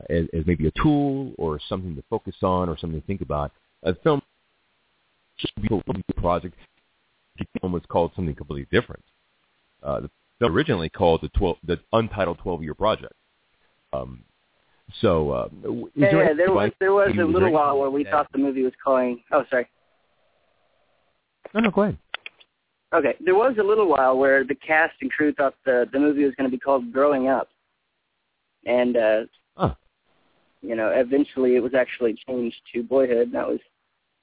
As maybe a tool or something to focus on or something to think about. A film should be a project. The film was called something completely different. The film originally called the Untitled 12-Year Project. There was a little while where we thought the movie was calling... Oh, sorry. No, go ahead. Okay. There was a little while where the cast and crew thought the movie was going to be called Growing Up. And... You know, eventually it was actually changed to Boyhood, and that was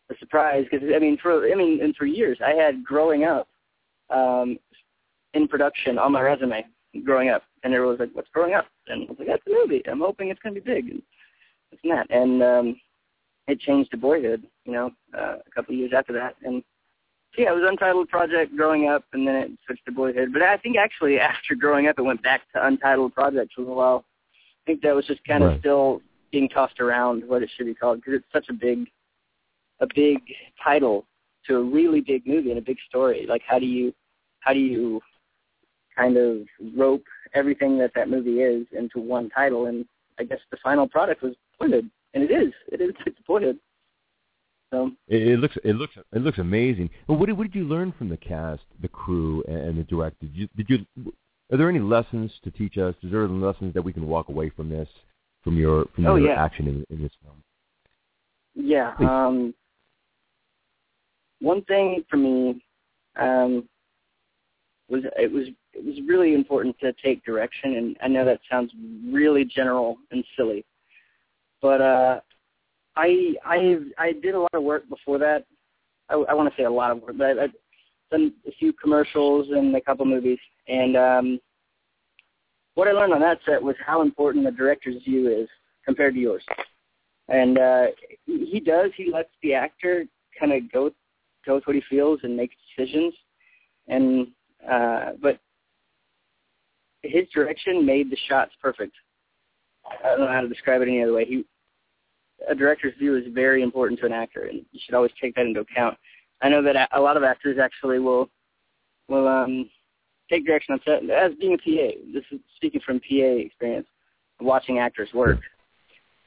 a surprise because for years I had Growing Up in production on my resume, Growing Up, and everyone was like, "What's Growing Up?" And I was like, "That's a movie. I'm hoping it's going to be big." And it's not, and it changed to Boyhood, you know, a couple of years after that, and so, yeah, it was Untitled Project, Growing Up, and then it switched to Boyhood. But I think actually after Growing Up, it went back to Untitled Project for a while. I think that was just kind of still being tossed around what it should be called, because it's such a big title to a really big movie and a big story. Like, how do you kind of rope everything that movie is into one title? And I guess the final product was Boyhood, and it is it's Boyhood. So it looks amazing. But what did you learn from the cast, the crew, and the director? Are there any lessons to teach us? Is there any lessons that we can walk away from this? From your action in this film? Yeah. One thing for me was really important to take direction, and I know that sounds really general and silly, but I did a lot of work before that. I want to say a lot of work, but I've done a few commercials and a couple movies, and what I learned on that set was how important the director's view is compared to yours. And he lets the actor kind of go with what he feels and make decisions. And but his direction made the shots perfect. I don't know how to describe it any other way. A director's view is very important to an actor, and you should always take that into account. I know that a lot of actors actually will take direction on set. As being a PA, this is speaking from PA experience, watching actors work,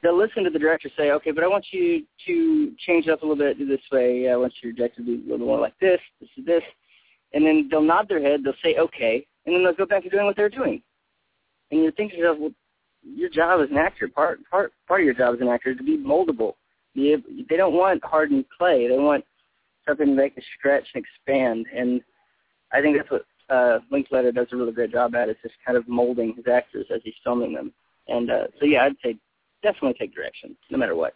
they'll listen to the director say, okay, but I want you to change it up a little bit, do this way, I want your director to be a little more like this, this is this, and then they'll nod their head, they'll say okay, and then they'll go back to doing what they're doing. And you're thinking to yourself, well, your job as an actor, part of your job as an actor is to be moldable. They don't want hardened clay, they want something they can stretch and expand, and I think that's what Linklater does a really great job at, is just kind of molding his actors as he's filming them. And so, yeah, I'd say definitely take direction, no matter what.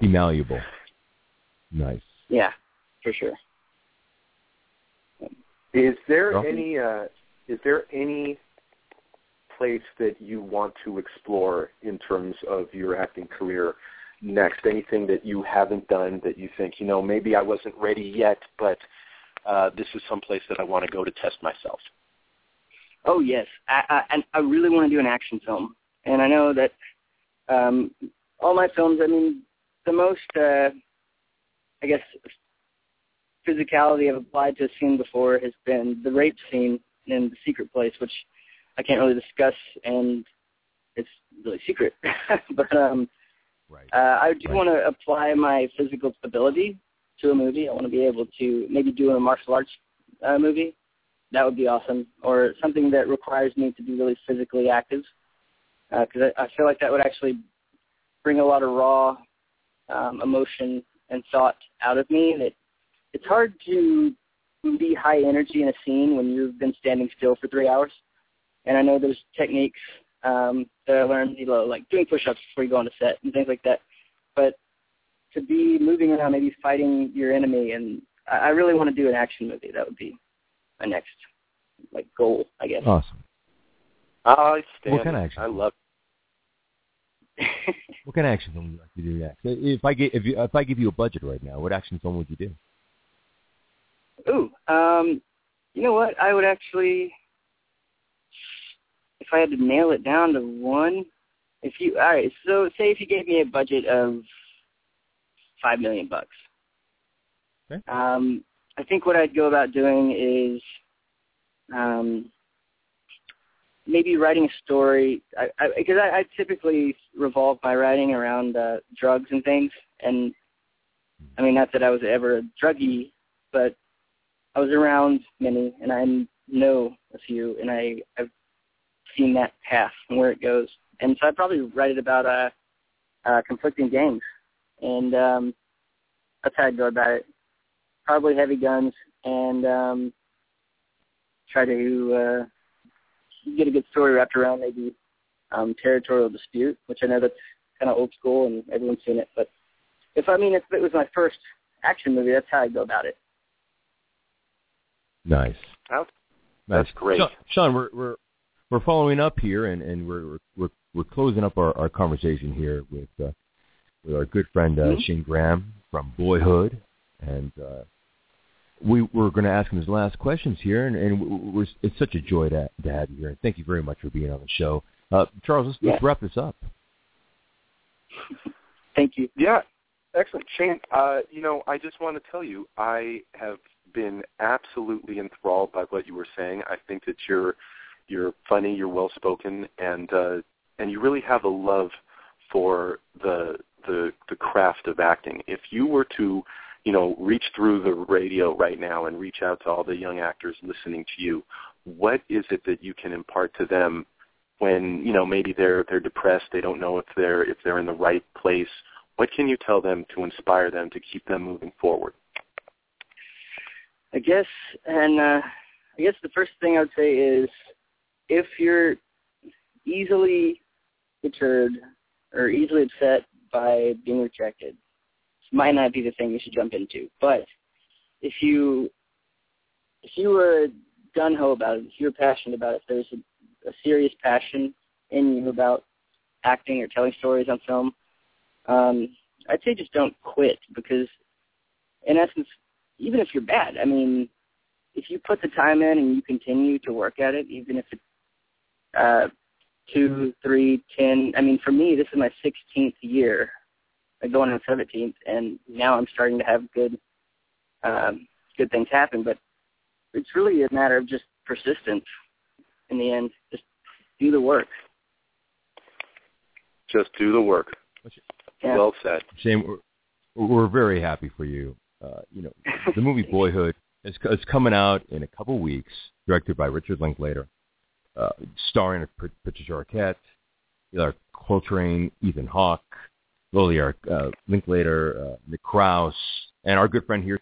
Be malleable. Nice. Yeah, for sure. Is there any place that you want to explore in terms of your acting career next? Anything that you haven't done that you think, you know, maybe I wasn't ready yet, but... this is someplace that I want to go to test myself. Oh, yes. I really want to do an action film. And I know that all my films, I mean, the most, I guess, physicality I've applied to a scene before has been the rape scene in The Secret Place, which I can't really discuss, and it's really secret. But I do want to apply my physical ability to a movie. I want to be able to maybe do a martial arts movie. That would be awesome. Or something that requires me to be really physically active, because I feel like that would actually bring a lot of raw emotion and thought out of me. And it's hard to be high energy in a scene when you've been standing still for 3 hours. And I know there's techniques that I learned, you know, like doing push-ups before you go on a set and things like that. But to be moving around, maybe fighting your enemy, and I really want to do an action movie. That would be my next goal, I guess. Awesome. What kind of action? I love it. What kind of action film would you like to do next? If I give you a budget right now, what action film would you do? Ooh, you know what? I would actually, if I had to nail it down to one, so say if you gave me a budget of $5 million. Okay. I think what I'd go about doing is maybe writing a story, because I typically revolve my writing around drugs and things. And I mean, not that I was ever a druggie, but I was around many, and I know a few, and I've seen that path and where it goes. And so I'd probably write it about conflicting gangs. And that's how I'd go about it. Probably heavy guns, and try to get a good story wrapped around maybe territorial dispute, which I know that's kind of old school and everyone's seen it. But if it was my first action movie, that's how I'd go about it. Nice. That's great. Sean, we're following up here, and we're closing up our conversation here with our good friend Shane Graham from Boyhood, and we're going to ask him his last questions here, and it's such a joy to have you here, and thank you very much for being on the show. Charles, let's wrap this up. Thank you. Yeah, excellent. Shane, I just want to tell you, I have been absolutely enthralled by what you were saying. I think that you're funny, you're well-spoken, and you really have a love for the craft of acting. If you were to, reach through the radio right now and reach out to all the young actors listening to you, what is it that you can impart to them when, maybe they're depressed, they don't know if they're in the right place? What can you tell them to inspire them to keep them moving forward? I guess the first thing I would say is, if you're easily deterred or easily upset by being rejected, it might not be the thing you should jump into. But if you were gung-ho about it, if you were passionate about it, if there's a serious passion in you about acting or telling stories on film, I'd say just don't quit, because in essence, even if you're bad, I mean, if you put the time in and you continue to work at it, even if it's 2, 3, 10, I mean, for me, this is my 16th year. I go on to 17th, and now I'm starting to have good things happen. But it's really a matter of just persistence in the end. Just do the work. Just do the work. Yeah. Well said. Shane, we're very happy for you. The movie Boyhood is coming out in a couple weeks, directed by Richard Linklater, starring Patricia Arquette, Ellar Coltrane, Ethan Hawke, Linklater, Nick Krause, and our good friend here,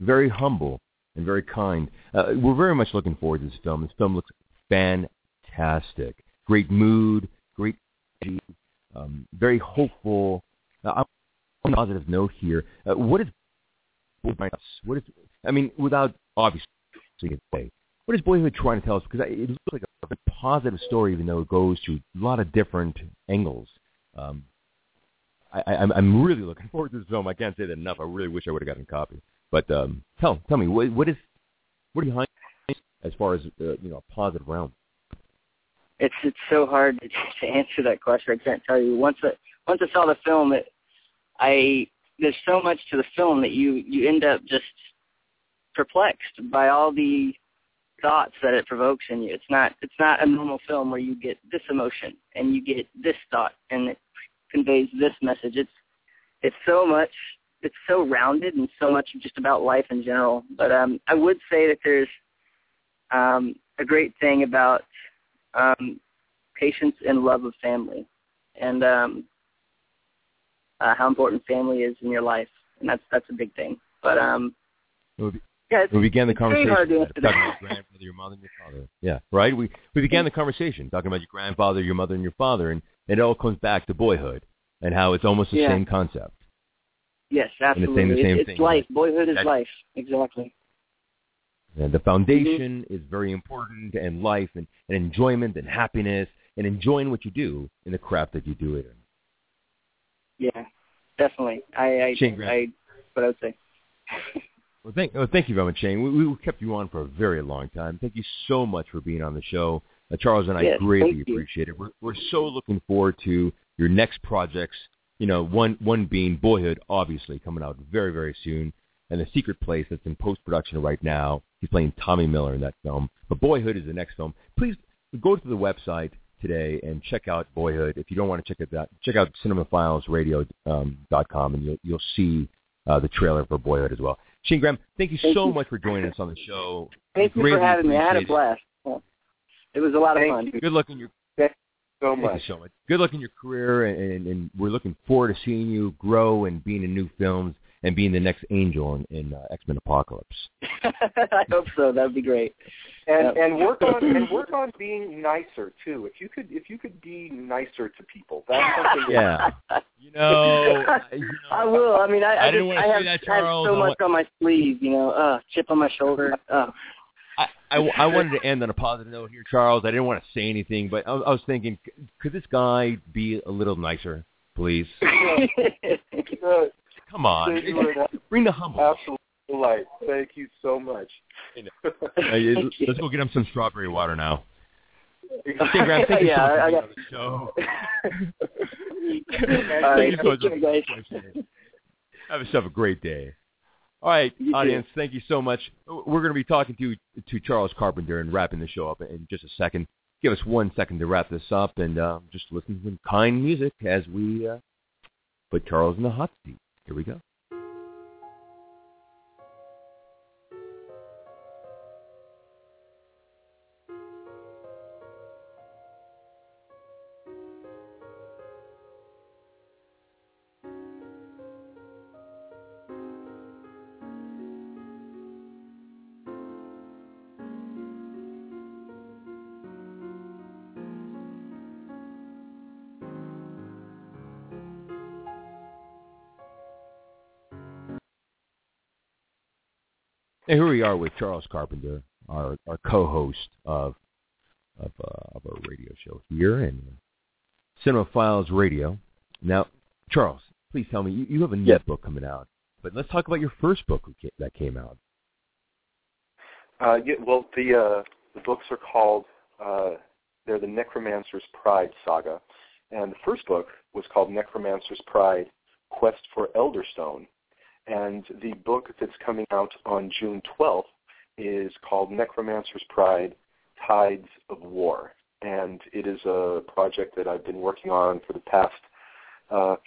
very humble and very kind. We're very much looking forward to this film. This film looks fantastic. Great mood, great energy, very hopeful. On a positive note here, what is Boyhood trying to tell us? Because it looks like a positive story, even though it goes through a lot of different angles. I'm really looking forward to this film. I can't say that enough. I really wish I would have gotten a copy. But tell me, what are you behind as far as a positive realm? It's so hard to answer that question. I can't tell you. Once I saw the film, there's so much to the film that you end up just perplexed by all the thoughts that it provokes in you. It's not a normal film where you get this emotion and you get this thought and it conveys this message. It's so much. It's so rounded and so much just about life in general. But I would say that there's a great thing about patience and love of family, and how important family is in your life, and that's a big thing. But we began the conversation talking about your grandfather, your mother, and your father. Yeah, right. We began the conversation talking about your grandfather, your mother, and your father, and it all comes back to Boyhood and how it's almost the same concept. Yes, absolutely. And it's life. Boyhood is life. Exactly. And the foundation is very important, and life, and enjoyment, and happiness, and enjoying what you do and the craft that you do it in. Yeah, definitely. What I would say. Well, thank you very much, Shane. We kept you on for a very long time. Thank you so much for being on the show. Charles and I greatly appreciate it. We're so looking forward to your next projects. You know, one being Boyhood, obviously, coming out very, very soon. And The Secret Place, that's in post-production right now. He's playing Tommy Miller in that film. But Boyhood is the next film. Please go to the website today and check out Boyhood. If you don't want to check it out, check out cinemaphilesradio.com, and you'll see the trailer for Boyhood as well. Shane Graham, thank you so much for joining us on the show. Thank you for having me. I had a blast. It was a lot of fun. Good luck in your Good luck in your career, and we're looking forward to seeing you grow and being in new films and being the next Angel in X-Men Apocalypse. I hope so. That would be great. And work on being nicer too. If you could be nicer to people, that's something. Yeah. I will. I mean, I have so much on my sleeve. Chip on my shoulder. I wanted to end on a positive note here, Charles. I didn't want to say anything, but I was thinking, could this guy be a little nicer, please? Come on. Bring the humble. Absolutely. Light. Thank you so much. Let's go get him some strawberry water now. Graham, thank you so much for being on the show. Have yourself a great day. All right, audience, thank you so much. We're going to be talking to Charles Carpenter and wrapping the show up in just a second. Give us 1 second to wrap this up, and just listen to some kind music as we put Charles in the hot seat. Here we go. And here we are with Charles Carpenter, our co-host of our radio show here in Cinephiles Radio. Now, Charles, please tell me, you have a new book coming out, but let's talk about your first book that came out. The books are called, they're the Necromancer's Pride Saga, and the first book was called Necromancer's Pride, Quest for Elderstone. And the book that's coming out on June 12th is called Necromancer's Pride, Tides of War. And it is a project that I've been working on for the past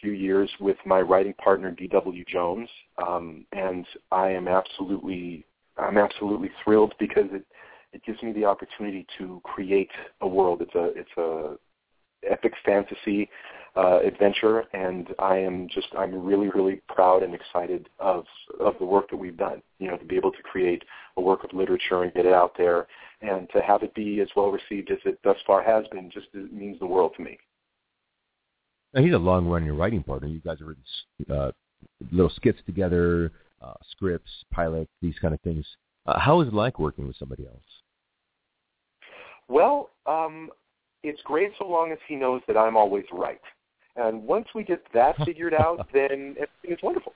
few years with my writing partner, D.W. Jones. And I'm absolutely thrilled because it gives me the opportunity to create a world. It's a epic fantasy adventure, and I'm really, really proud and excited of the work that we've done. To be able to create a work of literature and get it out there, and to have it be as well received as it thus far has been, just it means the world to me. Now, he's a long-running writing partner. You guys have written little skits together, scripts, pilots, these kind of things. How is it like working with somebody else? Well, it's great so long as he knows that I'm always right. And once we get that figured out, then it's wonderful.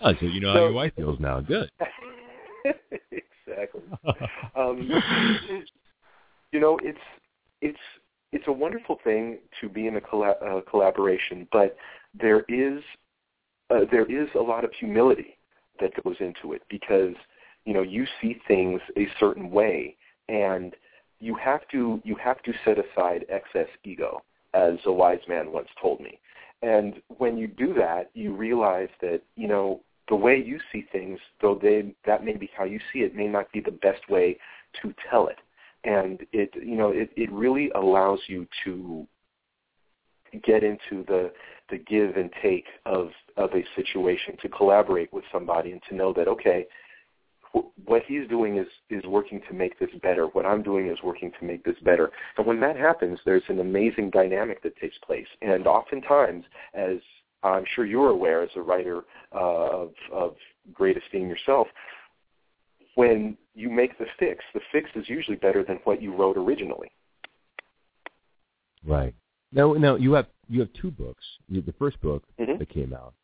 So you know how your wife feels now. Good. Exactly. It's a wonderful thing to be in a collaboration, but there is a lot of humility that goes into it because, you see things a certain way, and you have to set aside excess ego, as a wise man once told me. And when you do that, you realize that, the way you see things, though that may be how you see it, may not be the best way to tell it. And it really allows you to get into the give and take of a situation, to collaborate with somebody and to know that, okay, what he's doing is working to make this better. What I'm doing is working to make this better. And when that happens, there's an amazing dynamic that takes place. And oftentimes, as I'm sure you're aware as a writer of great esteem yourself, when you make the fix is usually better than what you wrote originally. Right. Now you have two books. You have the first book that came out.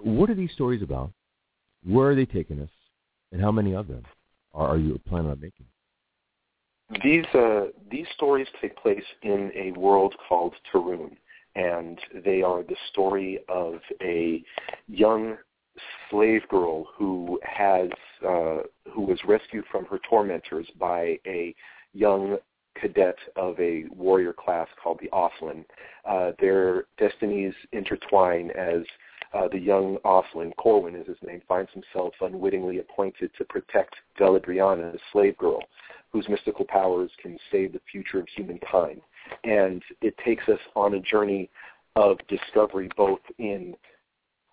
What are these stories about? Where are they taking us? And how many of them are you planning on making? These stories take place in a world called Tarun, and they are the story of a young slave girl who was rescued from her tormentors by a young cadet of a warrior class called the Auslan. Their destinies intertwine as the young Auslan, Corwin is his name, finds himself unwittingly appointed to protect Veladriana, the slave girl, whose mystical powers can save the future of humankind. And it takes us on a journey of discovery, both in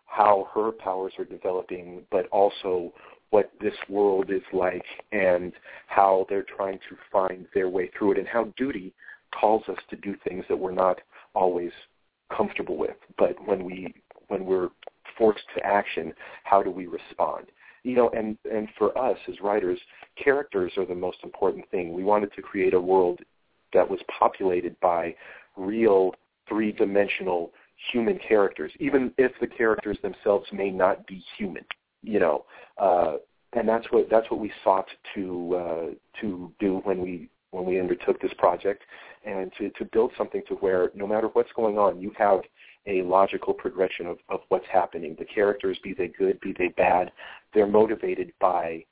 how her powers are developing, but also what this world is like and how they're trying to find their way through it, and how duty calls us to do things that we're not always comfortable with. But when we're forced to action, how do we respond? You know, and for us as writers, characters are the most important thing. We wanted to create a world that was populated by real three-dimensional human characters, even if the characters themselves may not be human, you know. And that's what we sought to do when we undertook this project, and to build something to where no matter what's going on, you have a logical progression of what's happening. The characters, be they good, be they bad, they're motivated by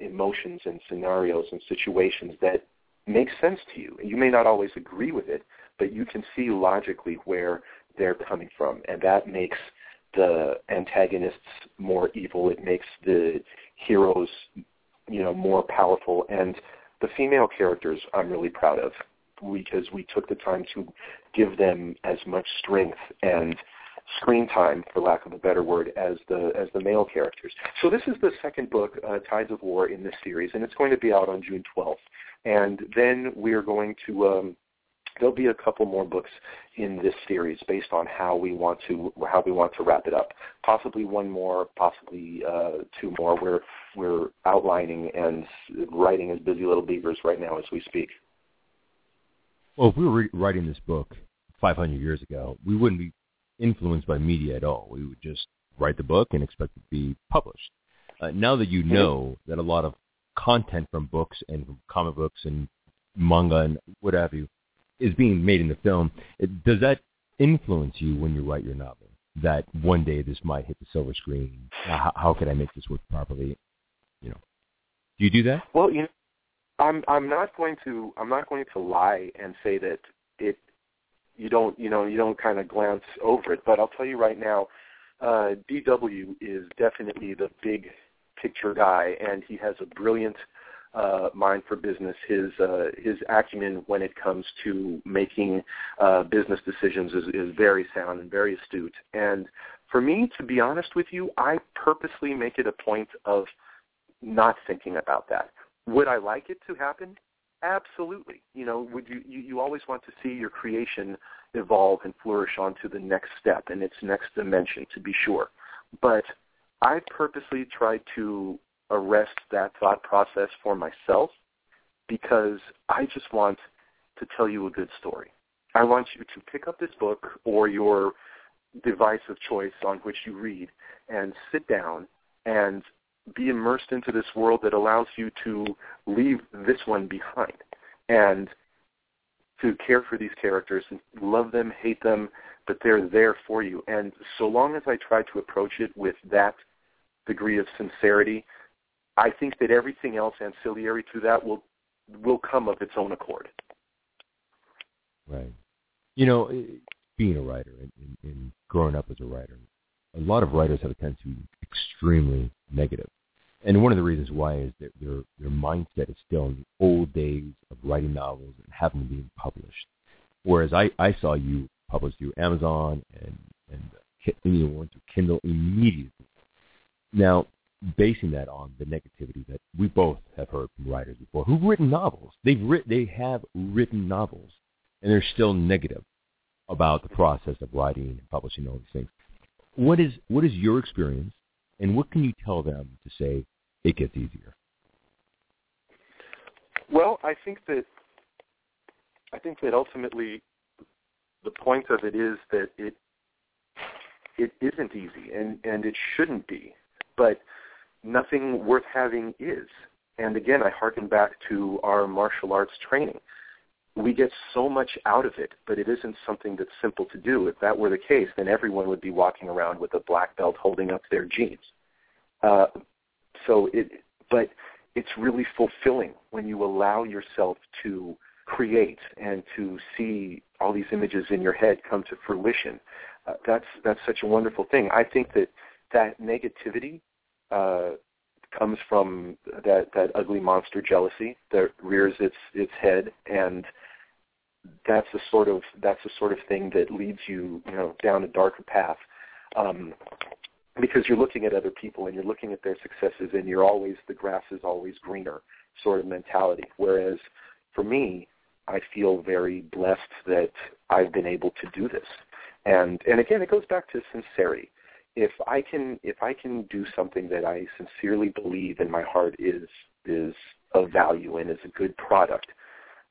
emotions and scenarios and situations that make sense to you. You may not always agree with it, but you can see logically where they're coming from, and that makes the antagonists more evil. It makes the heroes, you know, more powerful. And the female characters I'm really proud of, because we took the time to give them as much strength and screen time, for lack of a better word, as the male characters. So this is the second book, Tides of War, in this series, and it's going to be out on June 12th. And then we are going to there'll be a couple more books in this series based on how we want to wrap it up. Possibly one more, possibly two more. We're outlining and writing as busy little beavers right now as we speak. Well, if we were writing this book 500 years ago, we wouldn't be influenced by media at all. We would just write the book and expect it to be published. Now that you know that a lot of content from books and from comic books and manga and what have you is being made into film, does that influence you when you write your novel, that one day this might hit the silver screen? How could I make this work properly? You know, do you do that? Well, you know, I'm not going to lie and say that you don't kind of glance over it, but I'll tell you right now, DW is definitely the big picture guy, and he has a brilliant mind for business. His acumen when it comes to making business decisions is very sound and very astute. And for me, to be honest with you, I purposely make it a point of not thinking about that. Would I like it to happen? Absolutely. You know, would you always want to see your creation evolve and flourish onto the next step and its next dimension, to be sure. But I purposely try to arrest that thought process for myself, because I just want to tell you a good story. I want you to pick up this book or your device of choice on which you read and sit down and be immersed into this world that allows you to leave this one behind and to care for these characters and love them, hate them, but they're there for you. And so long as I try to approach it with that degree of sincerity, I think that everything else ancillary to that will come of its own accord. Right. You know, being a writer and growing up as a writer, a lot of writers have a tendency to be extremely negative. And one of the reasons why is that their mindset is still in the old days of writing novels and having them being published. Whereas I saw you published through Amazon and any one through Kindle immediately. Now, basing that on the negativity that we both have heard from writers before who've written novels. They have written novels, and they're still negative about the process of writing and publishing all these things. What is your experience, and what can you tell them to say it gets easier? Well, I think that ultimately the point of it is that it isn't easy, and it shouldn't be, but nothing worth having is. And again, I hearken back to our martial arts training. We get so much out of it, but it isn't something that's simple to do. If that were the case, then everyone would be walking around with a black belt holding up their jeans. But it's really fulfilling when you allow yourself to create and to see all these images in your head come to fruition. That's such a wonderful thing. I think that negativity comes from that ugly monster jealousy that rears its head, and that's the sort of thing that leads you down a darker path, because you're looking at other people and you're looking at their successes, and you're always the grass is always greener sort of mentality. Whereas for me, I feel very blessed that I've been able to do this, and again, it goes back to sincerity. If I can do something that I sincerely believe in my heart is of value and is a good product,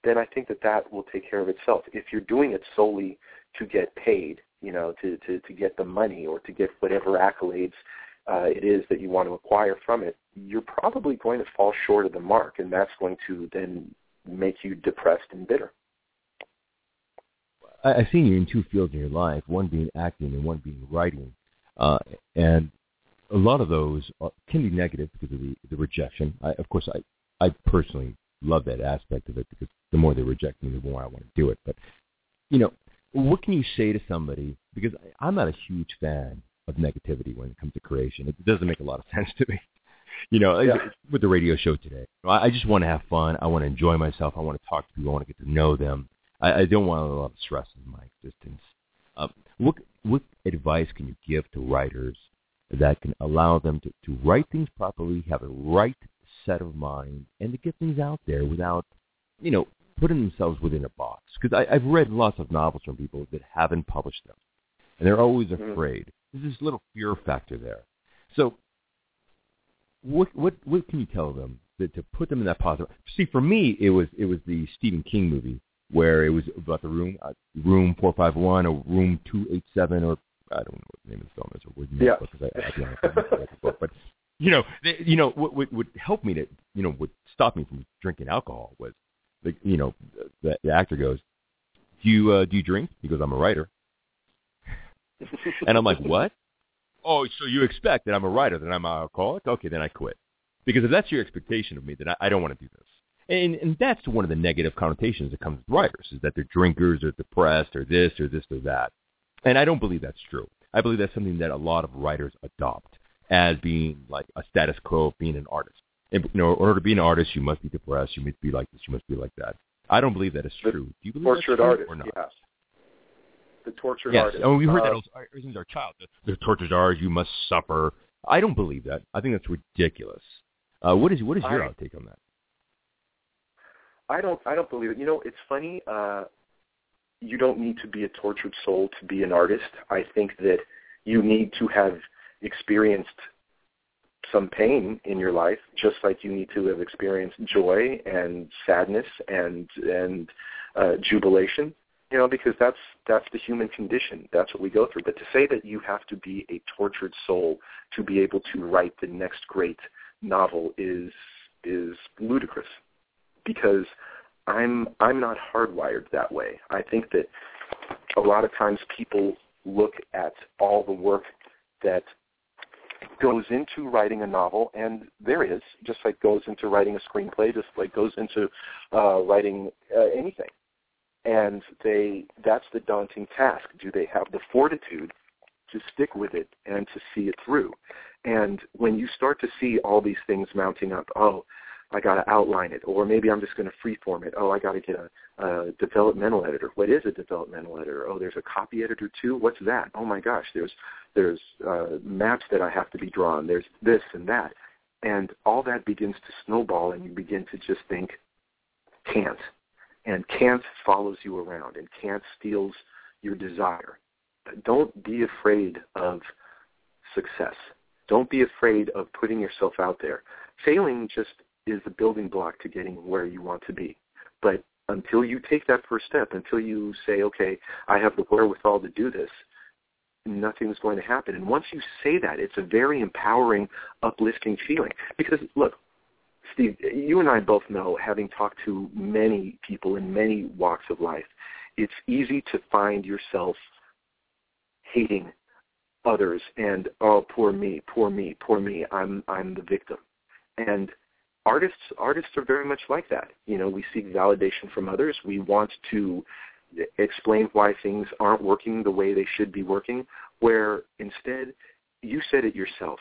then I think that will take care of itself. If you're doing it solely to get paid, to get the money or to get whatever accolades it is that you want to acquire from it, you're probably going to fall short of the mark, and that's going to then make you depressed and bitter. I've seen you in two fields in your life, one being acting and one being writing. And a lot of those can be negative because of the rejection. I personally love that aspect of it, because the more they reject me, the more I want to do it. But, what can you say to somebody? Because I'm not a huge fan of negativity when it comes to creation. It doesn't make a lot of sense to me, with the radio show today. I just want to have fun. I want to enjoy myself. I want to talk to people. I want to get to know them. I don't want a lot of stress in my existence. What advice can you give to writers that can allow them to write things properly, have a right set of mind, and to get things out there without, putting themselves within a box? Because I've read lots of novels from people that haven't published them, and they're always afraid. There's this little fear factor there. So what can you tell them to put them in that positive? See, for me, it was the Stephen King movie, where it was about the room, room 451 or room 287, or I don't know what the name of the film is, or what what helped me to, what stopped me from drinking alcohol was, the actor goes, do you drink? He goes, I'm a writer. And I'm like, what? Oh, so you expect that I'm a writer, that I'm an alcoholic? Okay, then I quit. Because if that's your expectation of me, then I don't want to do this. And that's one of the negative connotations that comes with writers, is that they're drinkers or depressed or this or this or that. And I don't believe that's true. I believe that's something that a lot of writers adopt as being like a status quo of being an artist. And, in order to be an artist, you must be depressed. You must be like this. You must be like that. I don't believe that is true. Do you believe that's true or not? Yeah. The tortured artist. Yes, and we heard that since our child. The tortured artist, you must suffer. I don't believe that. I think that's ridiculous. What is your outtake on that? I don't believe it. It's funny. You don't need to be a tortured soul to be an artist. I think that you need to have experienced some pain in your life, just like you need to have experienced joy and sadness and jubilation. Because that's the human condition. That's what we go through. But to say that you have to be a tortured soul to be able to write the next great novel is ludicrous. Because I'm not hardwired that way. I think that a lot of times people look at all the work that goes into writing a novel, and there is, just like goes into writing a screenplay, just like goes into writing anything. And that's the daunting task. Do they have the fortitude to stick with it and to see it through? And when you start to see all these things mounting up, I got to outline it, or maybe I'm just going to freeform it. Oh, I got to get a developmental editor. What is a developmental editor? Oh, there's a copy editor too? What's that? Oh my gosh, there's maps that I have to be drawn. There's this and that. And all that begins to snowball, and you begin to just think, can't. And can't follows you around, and can't steals your desire. Don't be afraid of success. Don't be afraid of putting yourself out there. Failing just is the building block to getting where you want to be. But until you take that first step, until you say, okay, I have the wherewithal to do this, nothing's going to happen. And once you say that, it's a very empowering, uplifting feeling. Because, look, Steve, you and I both know, having talked to many people in many walks of life, it's easy to find yourself hating others and, oh, poor me, I'm the victim. And artists are very much like that. You know, we seek validation from others. We want to explain why things aren't working the way they should be working, where instead, you said it yourself,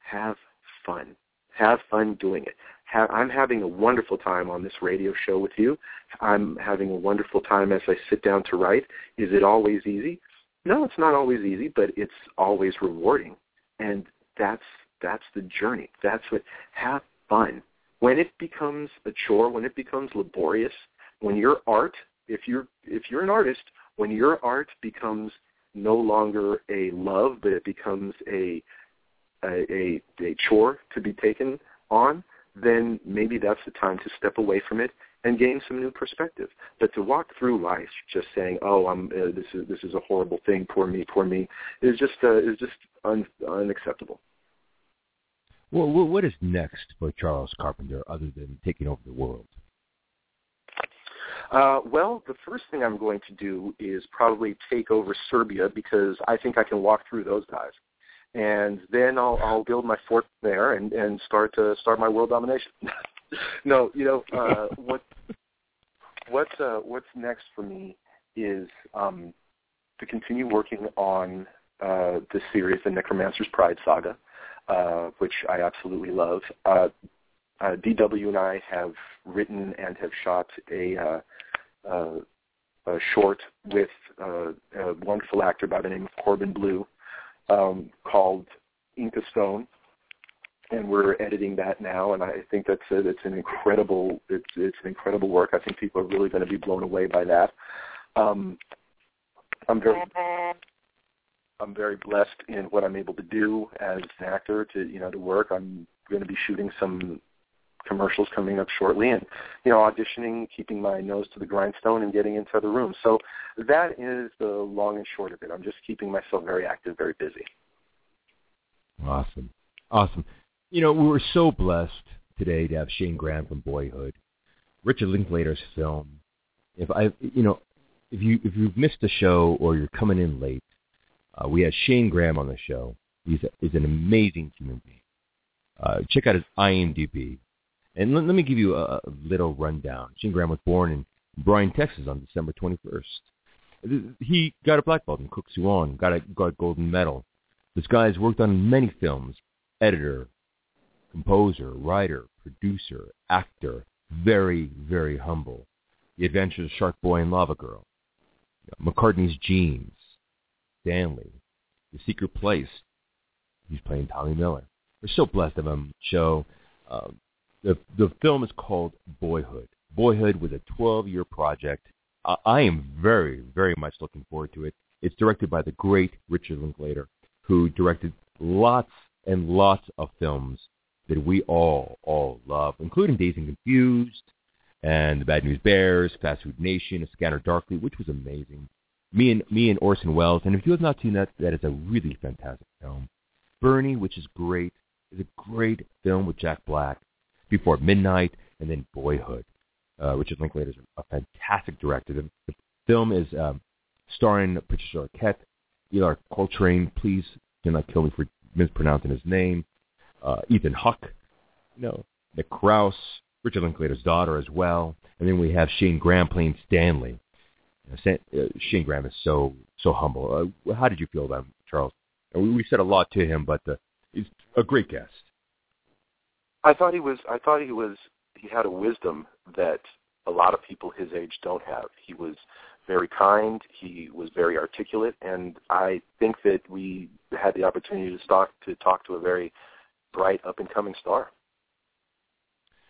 have fun. Have fun doing it. I'm having a wonderful time on this radio show with you. I'm having a wonderful time as I sit down to write. Is it always easy? No, it's not always easy, but it's always rewarding. And that's the journey. That's what, have fun. When it becomes a chore, when it becomes laborious, when your art, if you're an artist, when your art becomes no longer a love, but it becomes a chore to be taken on, then maybe that's the time to step away from it and gain some new perspective. But to walk through life just saying, "Oh, this is a horrible thing, poor me," is just unacceptable. Well, what is next for Charles Carpenter other than taking over the world? Well, the first thing I'm going to do is probably take over Serbia, because I think I can walk through those guys. And then I'll build my fort there and start my world domination. No, you know, what's next for me is to continue working on the series, the Necromancer's Pride Saga, which I absolutely love. DW and I have written and have shot a short with a wonderful actor by the name of Corbin Bleu, called Inca Stone, and we're editing that now. And I think that's an incredible it's an incredible work. I think people are really going to be blown away by that. I'm very blessed in what I'm able to do as an actor to work. I'm going to be shooting some commercials coming up shortly, and auditioning, keeping my nose to the grindstone, and getting into the room. So that is the long and short of it. I'm just keeping myself very active, very busy. Awesome. We were so blessed today to have Shane Graham from Boyhood, Richard Linklater's film. If you've missed the show or you're coming in late, we had Shane Graham on the show. He's an amazing human being. Check out his IMDb. And let me give you a little rundown. Shane Graham was born in Bryan, Texas on December 21st. He got a black belt in Kuk Sool Won, got a golden medal. This guy's worked on many films, editor, composer, writer, producer, actor, very, very humble. The Adventures of Shark Boy and Lava Girl, McCartney's Jeans, Stanley, The Secret Place. He's playing Tommy Miller. We're so blessed to have him on the show. The film is called Boyhood. Boyhood was a 12-year project. I am very, very much looking forward to it. It's directed by the great Richard Linklater, who directed lots and lots of films that we all love, including Dazed and Confused, and The Bad News Bears, Fast Food Nation, A Scanner Darkly, which was amazing. Me and Orson Welles, and if you have not seen that, that is a really fantastic film. Bernie, which is a great film with Jack Black. Before Midnight, and then Boyhood. Richard Linklater is a fantastic director. The film is starring Patricia Arquette, Ellar Coltrane, please do not kill me for mispronouncing his name, Ethan Hawke, Nick Krause, Richard Linklater's daughter as well, and then we have Shane Graham playing Stanley. Shane Graham is so humble. How did you feel about him, Charles? We said a lot to him, but he's a great guest. I thought he was he had a wisdom that a lot of people his age don't have. He was very kind. He was very articulate. And I think that we had the opportunity to talk to a very bright up-and-coming star.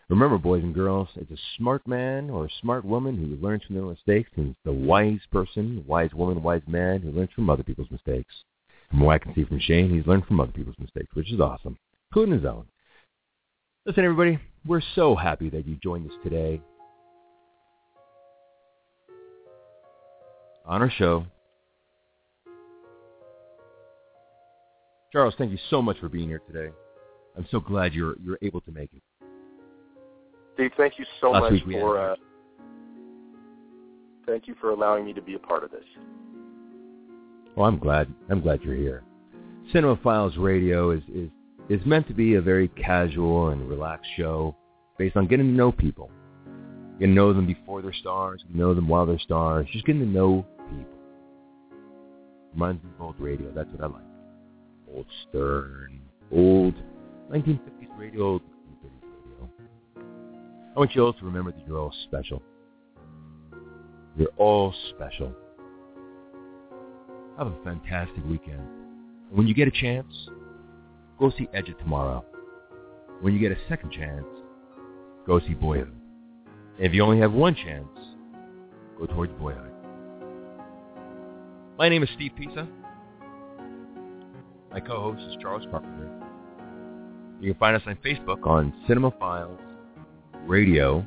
Remember, boys and girls, it's a smart man or a smart woman who learns from their mistakes, and it's the wise person, wise woman, wise man who learns from other people's mistakes. From what I can see from Shane, he's learned from other people's mistakes, which is awesome, including his own. Listen, everybody, we're so happy that you joined us today on our show. Charles, thank you so much for being here today. I'm so glad you're able to make it. Steve, thank you so much for thank you for allowing me to be a part of this. Well, I'm glad you're here. Cinemaphiles Radio is meant to be a very casual and relaxed show based on getting to know people. Getting to know them before they're stars, getting to know them while they're stars, just getting to know people. Reminds me of old radio, that's what I like. Old Stern, old 1950s radio, old 1930s radio. I want you all to remember that you're all special. You're all special. Have a fantastic weekend. When you get a chance, go see Edge of Tomorrow. When you get a second chance, go see Boyhood. And if you only have one chance, go towards Boyhood. My name is Steve Pisa. My co-host is Charles Carpenter. You can find us on Facebook on Cinemaphiles Radio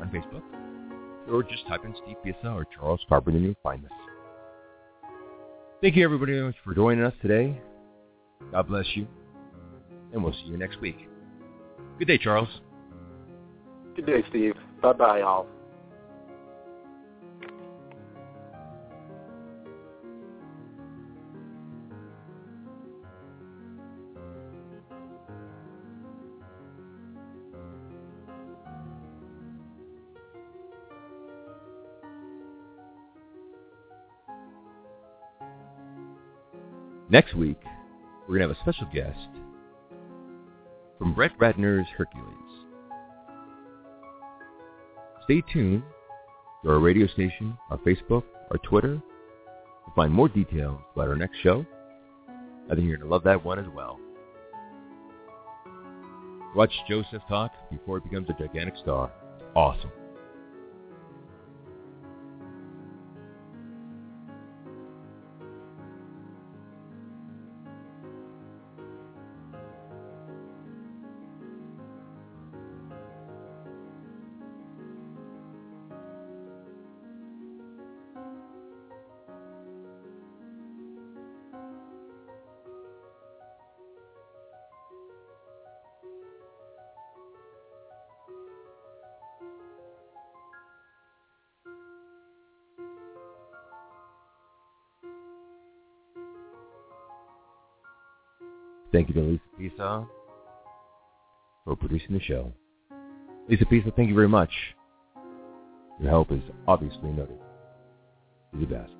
on Facebook. Or just type in Steve Pisa or Charles Carpenter and you'll find us. Thank you everybody very much for joining us today. God bless you. And we'll see you next week. Good day, Charles. Good day, Steve. Bye-bye, all. Next week, we're going to have a special guest from Brett Ratner's Hercules. Stay tuned to our radio station, our Facebook, our Twitter to find more details about our next show. I think you're going to love that one as well. Watch Joseph talk before he becomes a gigantic star. It's awesome. Thank you to Lisa Pisa for producing the show. Lisa Pisa, thank you very much. Your help is obviously noted. You're the best.